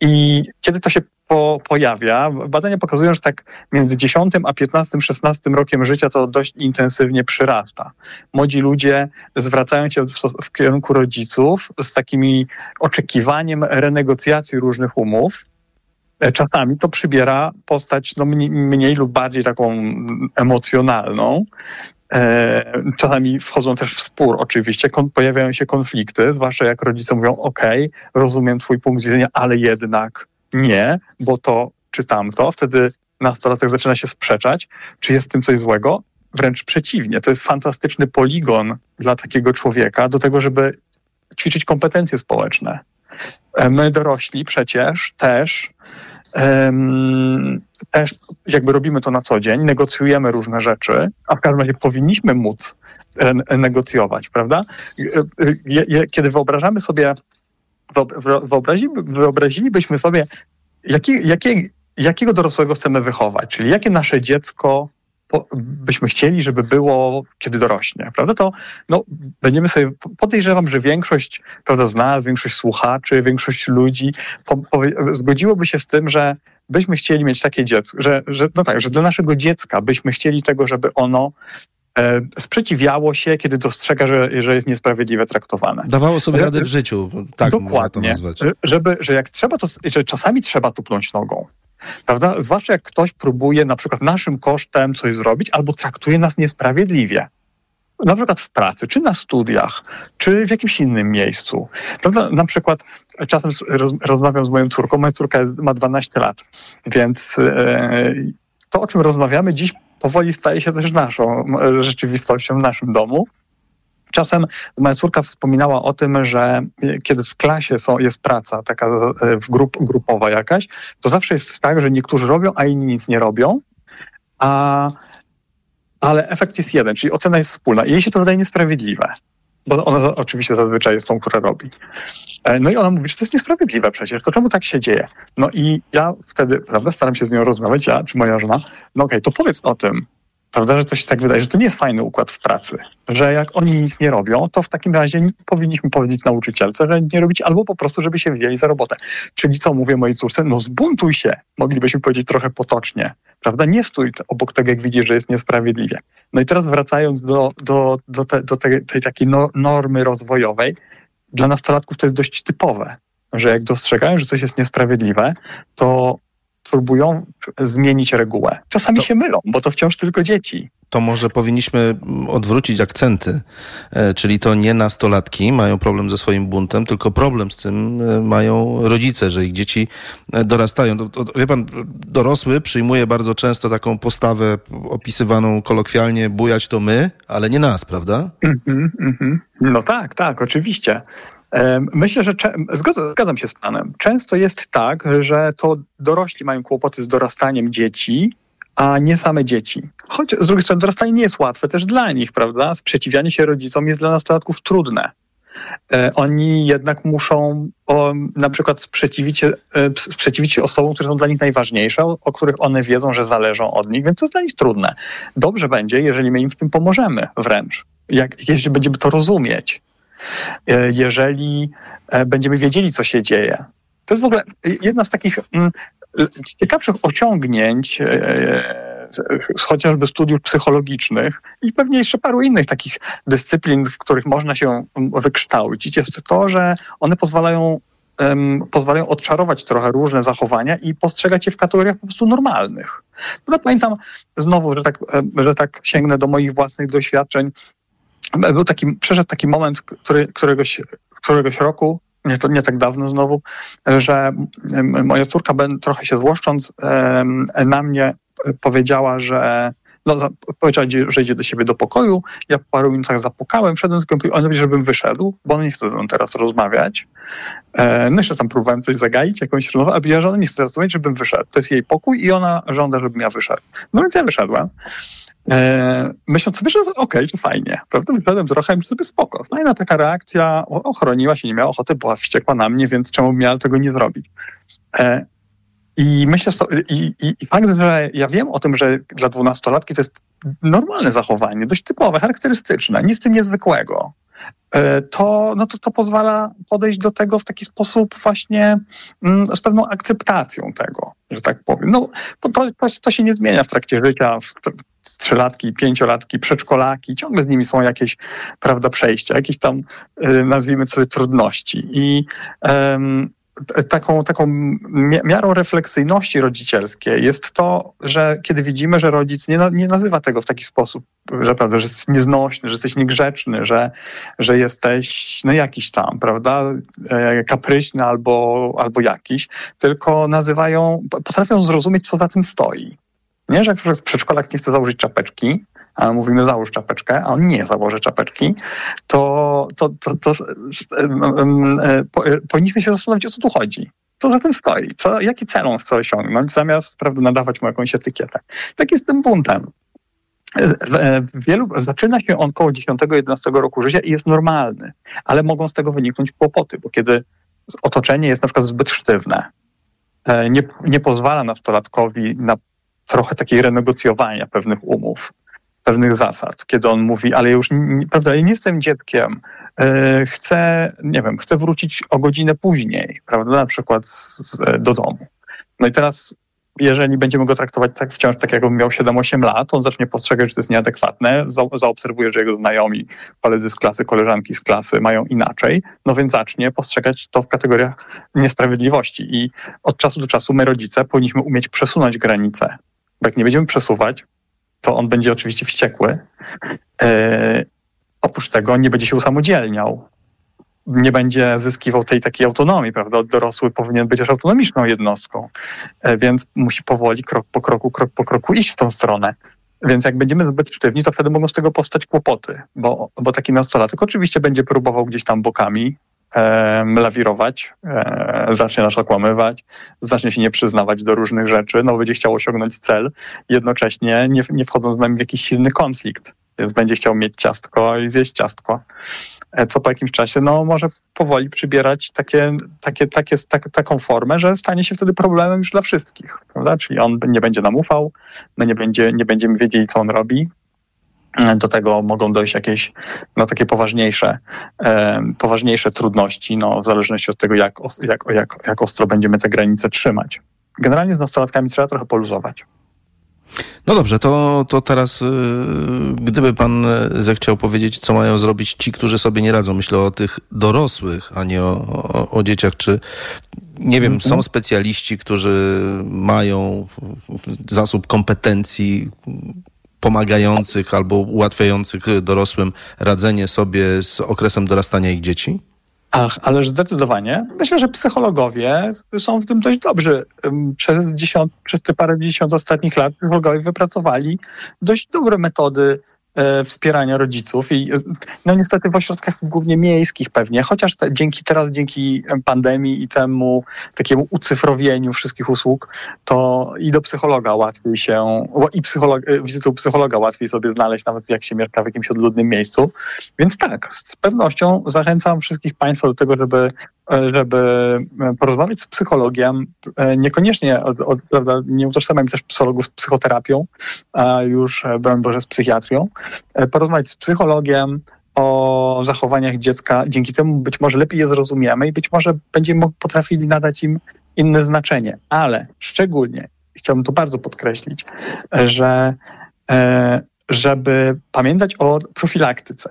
I kiedy to się po, pojawia, badania pokazują, że tak między dziesiątym a piętnastym, szesnastym rokiem życia to dość intensywnie przyrasta. Młodzi ludzie zwracają się w, w kierunku rodziców z takimi oczekiwaniem renegocjacji różnych umów. Czasami to przybiera postać no, mniej, mniej lub bardziej taką emocjonalną. Czasami wchodzą też w spór oczywiście, pojawiają się konflikty, zwłaszcza jak rodzice mówią, ok, rozumiem twój punkt widzenia, ale jednak nie, bo to czy tamto. Wtedy nastolatek zaczyna się sprzeczać, czy jest w tym coś złego. Wręcz przeciwnie, to jest fantastyczny poligon dla takiego człowieka do tego, żeby ćwiczyć kompetencje społeczne. My dorośli przecież też, um, też jakby robimy to na co dzień, negocjujemy różne rzeczy, a w każdym razie powinniśmy móc negocjować, prawda? Kiedy wyobrażamy sobie wyobrazi, wyobrazilibyśmy sobie, jaki, jakie, jakiego dorosłego chcemy wychować, czyli jakie nasze dziecko byśmy chcieli, żeby było, kiedy dorośnie, prawda, to no, będziemy sobie, podejrzewam, że większość, prawda, z nas, większość słuchaczy, większość ludzi po, po, zgodziłoby się z tym, że byśmy chcieli mieć takie dziecko, że, że, no tak, że dla naszego dziecka byśmy chcieli tego, żeby ono e, sprzeciwiało się, kiedy dostrzega, że, że jest niesprawiedliwie traktowane. Dawało sobie radę w życiu, tak można to nazwać. Dokładnie, żeby, że jak trzeba, to że czasami trzeba tupnąć nogą. Prawda? Zwłaszcza jak ktoś próbuje na przykład naszym kosztem coś zrobić albo traktuje nas niesprawiedliwie. Na przykład w pracy, czy na studiach, czy w jakimś innym miejscu. Prawda? Na przykład czasem roz, rozmawiam z moją córką, moja córka jest, ma dwanaście lat, więc yy, to, o czym rozmawiamy dziś, powoli staje się też naszą rzeczywistością w naszym domu. Czasem moja córka wspominała o tym, że kiedy w klasie są, jest praca taka grup, grupowa jakaś, to zawsze jest tak, że niektórzy robią, a inni nic nie robią, a, ale efekt jest jeden, czyli ocena jest wspólna. I jej się to wydaje niesprawiedliwe, bo ona oczywiście zazwyczaj jest tą, która robi. No i ona mówi, że to jest niesprawiedliwe przecież, to czemu tak się dzieje? No i ja wtedy, prawda, staram się z nią rozmawiać, ja czy moja żona, no okej, to powiedz o tym. Prawda, że to się tak wydaje, że to nie jest fajny układ w pracy, że jak oni nic nie robią, to w takim razie powinniśmy powiedzieć nauczycielce, że nie robić, albo po prostu, żeby się wzięli za robotę. Czyli co mówię mojej córce? No zbuntuj się, moglibyśmy powiedzieć trochę potocznie, prawda? Nie stój obok tego, jak widzisz, że jest niesprawiedliwie. No i teraz wracając do, do, do, te, do tej, tej takiej no, normy rozwojowej, dla nastolatków to jest dość typowe, że jak dostrzegają, że coś jest niesprawiedliwe, to próbują zmienić regułę. Czasami to się mylą, bo to wciąż tylko dzieci. To może powinniśmy odwrócić akcenty, e, czyli to nie nastolatki mają problem ze swoim buntem, tylko problem z tym mają rodzice, że ich dzieci dorastają. To, to, wie pan, dorosły przyjmuje bardzo często taką postawę opisywaną kolokwialnie, bujać to my, ale nie nas, prawda? Mm-hmm, mm-hmm. No tak, tak, oczywiście. Myślę, że zgadzam się z panem. Często jest tak, że to dorośli mają kłopoty z dorastaniem dzieci, a nie same dzieci. Choć z drugiej strony dorastanie nie jest łatwe też dla nich, prawda? Sprzeciwianie się rodzicom jest dla nastolatków trudne. Oni jednak muszą o, na przykład sprzeciwić się, sprzeciwić się osobom, które są dla nich najważniejsze, o, o których one wiedzą, że zależą od nich, więc to jest dla nich trudne. Dobrze będzie, jeżeli my im w tym pomożemy wręcz, jak, jeśli będziemy to rozumieć. Jeżeli będziemy wiedzieli, co się dzieje. To jest w ogóle jedna z takich ciekawszych osiągnięć chociażby studiów psychologicznych i pewnie jeszcze paru innych takich dyscyplin, w których można się wykształcić, jest to, że one pozwalają, pozwalają odczarować trochę różne zachowania i postrzegać je w kategoriach po prostu normalnych. No, pamiętam znowu, że tak, że tak sięgnę do moich własnych doświadczeń. Był taki, przeszedł taki moment, który, któregoś, któregoś roku, nie, to nie tak dawno znowu, że moja córka, ben, trochę się złoszcząc, na mnie powiedziała, że no, powiedziała, że idzie do siebie do pokoju. Ja po paru minutach zapukałem, wszedłem, tylko on mówi, żebym wyszedł, bo on nie chce ze mną teraz rozmawiać. No jeszcze tam próbowałem coś zagaić, jakąś rozmowę, ale ja, że on nie chce teraz rozmawiać, żebym wyszedł. To jest jej pokój i ona żąda, żebym ja wyszedł. No więc ja wyszedłem. E, myśląc sobie, że okej, okay, to fajnie, prawda? Wyszedłem trochę i sobie spoko. Fajna taka reakcja, ochroniła się, nie miała ochoty, była wściekła na mnie, więc czemu miała tego nie zrobić? E, I myślę, i, i, i fakt, że ja wiem o tym, że dla dwunastolatki to jest normalne zachowanie, dość typowe, charakterystyczne, nic z tym niezwykłego, to, no to, to pozwala podejść do tego w taki sposób właśnie mm, z pewną akceptacją tego, że tak powiem. No, to, to się nie zmienia w trakcie życia, w trzylatki, pięciolatki, przedszkolaki, ciągle z nimi są jakieś, prawda, przejścia, jakieś tam, nazwijmy sobie, trudności. I um, Taką, taką miarą refleksyjności rodzicielskiej jest to, że kiedy widzimy, że rodzic nie, nie nazywa tego w taki sposób, że, prawda, że jest nieznośny, że jesteś niegrzeczny, że, że jesteś no jakiś tam, prawda, kapryśny albo, albo jakiś, tylko nazywają, potrafią zrozumieć, co za tym stoi. Nie, że jak przedszkolak nie chce założyć czapeczki, a mówimy załóż czapeczkę, a on nie założy czapeczki, to, to, to, to, to um, po, powinniśmy się zastanowić, o co tu chodzi. Co za tym stoi? Co, jaki cel on chce osiągnąć, zamiast, prawda, nadawać mu jakąś etykietę. Tak jest z tym buntem. Wielu, zaczyna się on koło dziesiątego jedenastego roku życia i jest normalny, ale mogą z tego wyniknąć kłopoty, bo kiedy otoczenie jest na przykład zbyt sztywne. Nie, nie pozwala nastolatkowi na trochę takiej renegocjowania pewnych umów, pewnych zasad, kiedy on mówi, ale już prawda, nie jestem dzieckiem, yy, chcę, nie wiem, chcę wrócić o godzinę później, prawda, na przykład z, z, do domu. No i teraz, jeżeli będziemy go traktować tak wciąż tak, jakbym miał siedem osiem lat, on zacznie postrzegać, że to jest nieadekwatne, za, zaobserwuje, że jego znajomi, koledzy z klasy, koleżanki z klasy mają inaczej, no więc zacznie postrzegać to w kategoriach niesprawiedliwości. I od czasu do czasu my, rodzice, powinniśmy umieć przesunąć granice. Bo jak nie będziemy przesuwać, to on będzie oczywiście wściekły. Yy, oprócz tego nie będzie się usamodzielniał. Nie będzie zyskiwał tej takiej autonomii, prawda? Dorosły powinien być też autonomiczną jednostką, yy, więc musi powoli, krok po kroku, krok po kroku iść w tą stronę. Więc jak będziemy zbyt sztywni, to wtedy mogą z tego powstać kłopoty, bo, bo taki nastolatek oczywiście będzie próbował gdzieś tam bokami E, lawirować, e, zacznie nas okłamywać, zacznie się nie przyznawać do różnych rzeczy, no będzie chciał osiągnąć cel, jednocześnie nie, nie wchodząc z nami w jakiś silny konflikt, więc będzie chciał mieć ciastko i zjeść ciastko, e, co po jakimś czasie no może powoli przybierać takie, takie, takie, tak, taką formę, że stanie się wtedy problemem już dla wszystkich, prawda? Czyli on nie będzie nam ufał, my nie, będzie, nie będziemy wiedzieli, co on robi. Do tego mogą dojść jakieś no, takie poważniejsze, e, poważniejsze trudności, no, w zależności od tego, jak, jak, jak, jak ostro będziemy te granice trzymać. Generalnie z nastolatkami trzeba trochę poluzować. No dobrze, to, to teraz yy, gdyby pan zechciał powiedzieć, co mają zrobić ci, którzy sobie nie radzą. Myślę o tych dorosłych, a nie o, o, o dzieciach. Czy, nie wiem, są specjaliści, którzy mają zasób kompetencji pomagających albo ułatwiających dorosłym radzenie sobie z okresem dorastania ich dzieci? Ach, ależ zdecydowanie. Myślę, że psychologowie są w tym dość dobrzy. Przez, dziesiąt, przez te parę dziesiąt ostatnich lat psychologowie wypracowali dość dobre metody e, wspierania rodziców i no niestety w ośrodkach głównie miejskich pewnie, chociaż te, dzięki teraz dzięki pandemii i temu takiemu ucyfrowieniu wszystkich usług, to i do psychologa łatwiej się, i psycholog, wizytę u psychologa łatwiej sobie znaleźć, nawet jak się mieszka w jakimś odludnym miejscu. Więc tak, z pewnością zachęcam wszystkich państwa do tego, żeby, żeby porozmawiać z psychologiem. Niekoniecznie, od, od, prawda, nie utożsamiam też psychologów z psychoterapią, a już, broń Boże, z psychiatrią. Porozmawiać z psychologiem o zachowaniach dziecka. Dzięki temu być może lepiej je zrozumiemy i być może będziemy potrafili nadać im inne znaczenie. Ale szczególnie, chciałbym tu bardzo podkreślić, że żeby pamiętać o profilaktyce.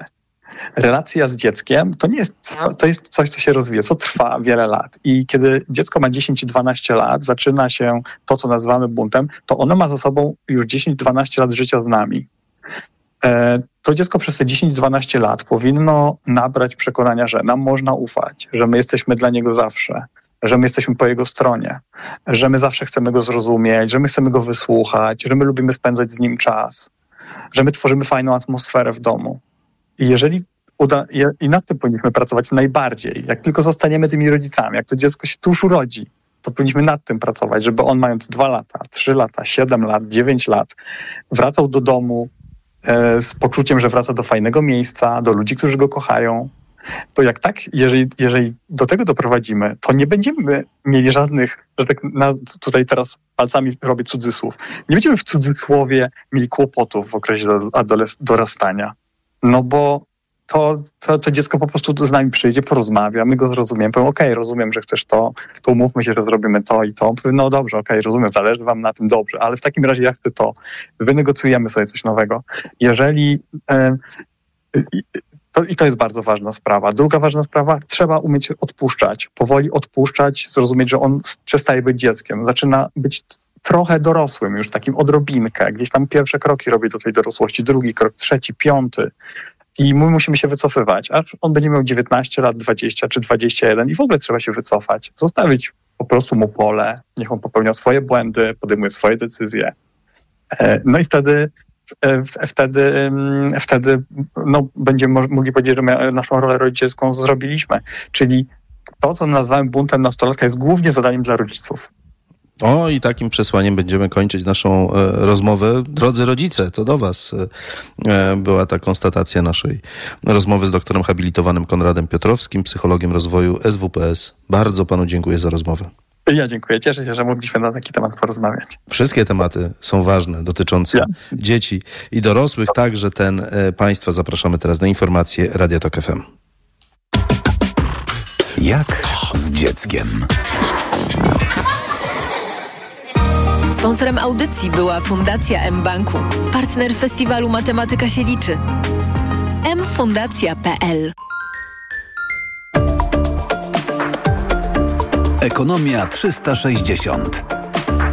Relacja z dzieckiem to nie jest, to jest coś, co się rozwija, co trwa wiele lat. I kiedy dziecko ma dziesięć dwanaście lat, zaczyna się to, co nazywamy buntem, to ono ma za sobą już dziesięć dwanaście lat życia z nami. To dziecko przez te dziesięć dwanaście lat powinno nabrać przekonania, że nam można ufać, że my jesteśmy dla niego zawsze, że my jesteśmy po jego stronie, że my zawsze chcemy go zrozumieć, że my chcemy go wysłuchać, że my lubimy spędzać z nim czas, że my tworzymy fajną atmosferę w domu. I jeżeli uda, i nad tym powinniśmy pracować najbardziej, jak tylko zostaniemy tymi rodzicami, jak to dziecko się tuż urodzi, to powinniśmy nad tym pracować, żeby on mając dwa lata, trzy lata, siedem lat, dziewięć lat wracał do domu z poczuciem, że wraca do fajnego miejsca, do ludzi, którzy go kochają. To jak tak, jeżeli, jeżeli do tego doprowadzimy, to nie będziemy mieli żadnych, że tak na, tutaj teraz palcami robię cudzysłów, nie będziemy w cudzysłowie mieli kłopotów w okresie dorastania. No bo to, to, to dziecko po prostu z nami przyjdzie, porozmawia, my go zrozumiemy, powiem, okej, okay, rozumiem, że chcesz to, to umówmy się, że zrobimy to i to. No dobrze, okej, okay, rozumiem, zależy wam na tym, dobrze, ale w takim razie ja chcę to. Wynegocjujemy sobie coś nowego. Jeżeli... E, to, i to jest bardzo ważna sprawa. Druga ważna sprawa, trzeba umieć odpuszczać, powoli odpuszczać, zrozumieć, że on przestaje być dzieckiem, zaczyna być... trochę dorosłym już, takim odrobinkę. Gdzieś tam pierwsze kroki robię do tej dorosłości, drugi krok, trzeci, piąty. I my musimy się wycofywać. A on będzie miał dziewiętnaście lat, dwadzieścia czy dwadzieścia jeden i w ogóle trzeba się wycofać. Zostawić po prostu mu pole. Niech on popełnia swoje błędy, podejmuje swoje decyzje. No i wtedy, wtedy, wtedy no, będziemy mogli powiedzieć, że my naszą rolę rodzicielską zrobiliśmy. Czyli to, co nazywamy buntem nastolatka, jest głównie zadaniem dla rodziców. O, i takim przesłaniem będziemy kończyć naszą e, rozmowę. Drodzy rodzice, to do was e, była ta konstatacja naszej rozmowy z doktorem habilitowanym Konradem Piotrowskim, psychologiem rozwoju S W P S. Bardzo panu dziękuję za rozmowę. Ja dziękuję. Cieszę się, że mogliśmy na taki temat porozmawiać. Wszystkie tematy są ważne, dotyczące ja. dzieci i dorosłych, także ten e, państwa. Zapraszamy teraz na informacje Radia Tok F M. Jak z dzieckiem? Sponsorem audycji była Fundacja M-Banku, partner festiwalu Matematyka się liczy. m fundacja kropka p l. Ekonomia trzysta sześćdziesiąt.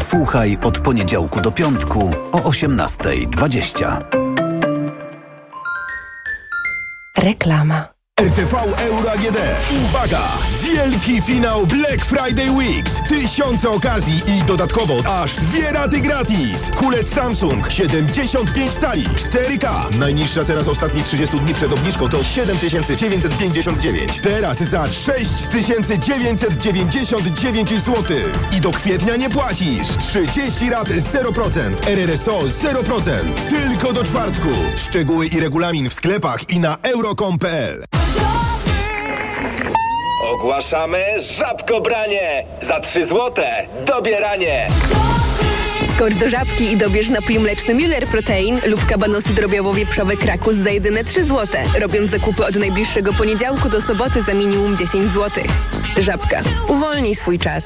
Słuchaj od poniedziałku do piątku o osiemnasta dwadzieścia. Reklama. R T V Euro A G D. Uwaga! Wielki finał Black Friday Weeks. Tysiące okazji i dodatkowo aż dwie raty gratis. Kulec Samsung siedemdziesiąt pięć cali cztery K. Najniższa teraz ostatnich trzydziestu dni przed obniżką to siedem tysięcy dziewięćset pięćdziesiąt dziewięć. Teraz za sześć tysięcy dziewięćset dziewięćdziesiąt dziewięć złotych. I do kwietnia nie płacisz. trzydzieści rat zero procent. R R S O zero procent. Tylko do czwartku. Szczegóły i regulamin w sklepach i na euro kropka com kropka p l. Ogłaszamy żabkobranie! Za trzy złote dobieranie! Skocz do Żabki i dobierz napój mleczny Müller Protein lub kabanosy drobiowo-wieprzowe Krakus za jedyne trzy złote. Robiąc zakupy od najbliższego poniedziałku do soboty za minimum dziesięć złotych. Żabka. Uwolnij swój czas.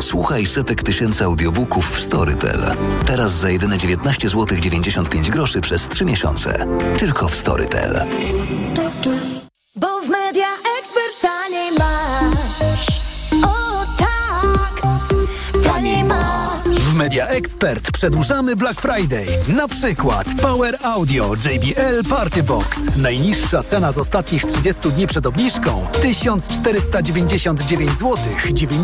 Słuchaj setek tysięcy audiobooków w Storytel. Teraz za jedyne dziewiętnaście złotych dziewięćdziesiąt pięć groszy przez trzy miesiące. Tylko w Storytel. Bo w Media Expert taniej masz. O tak, taniej masz. W Media Expert przedłużamy Black Friday. Na przykład Power Audio J B L Party Box. Najniższa cena z ostatnich trzydziestu dni przed obniżką tysiąc czterysta dziewięćdziesiąt dziewięć złotych dziewięćdziesiąt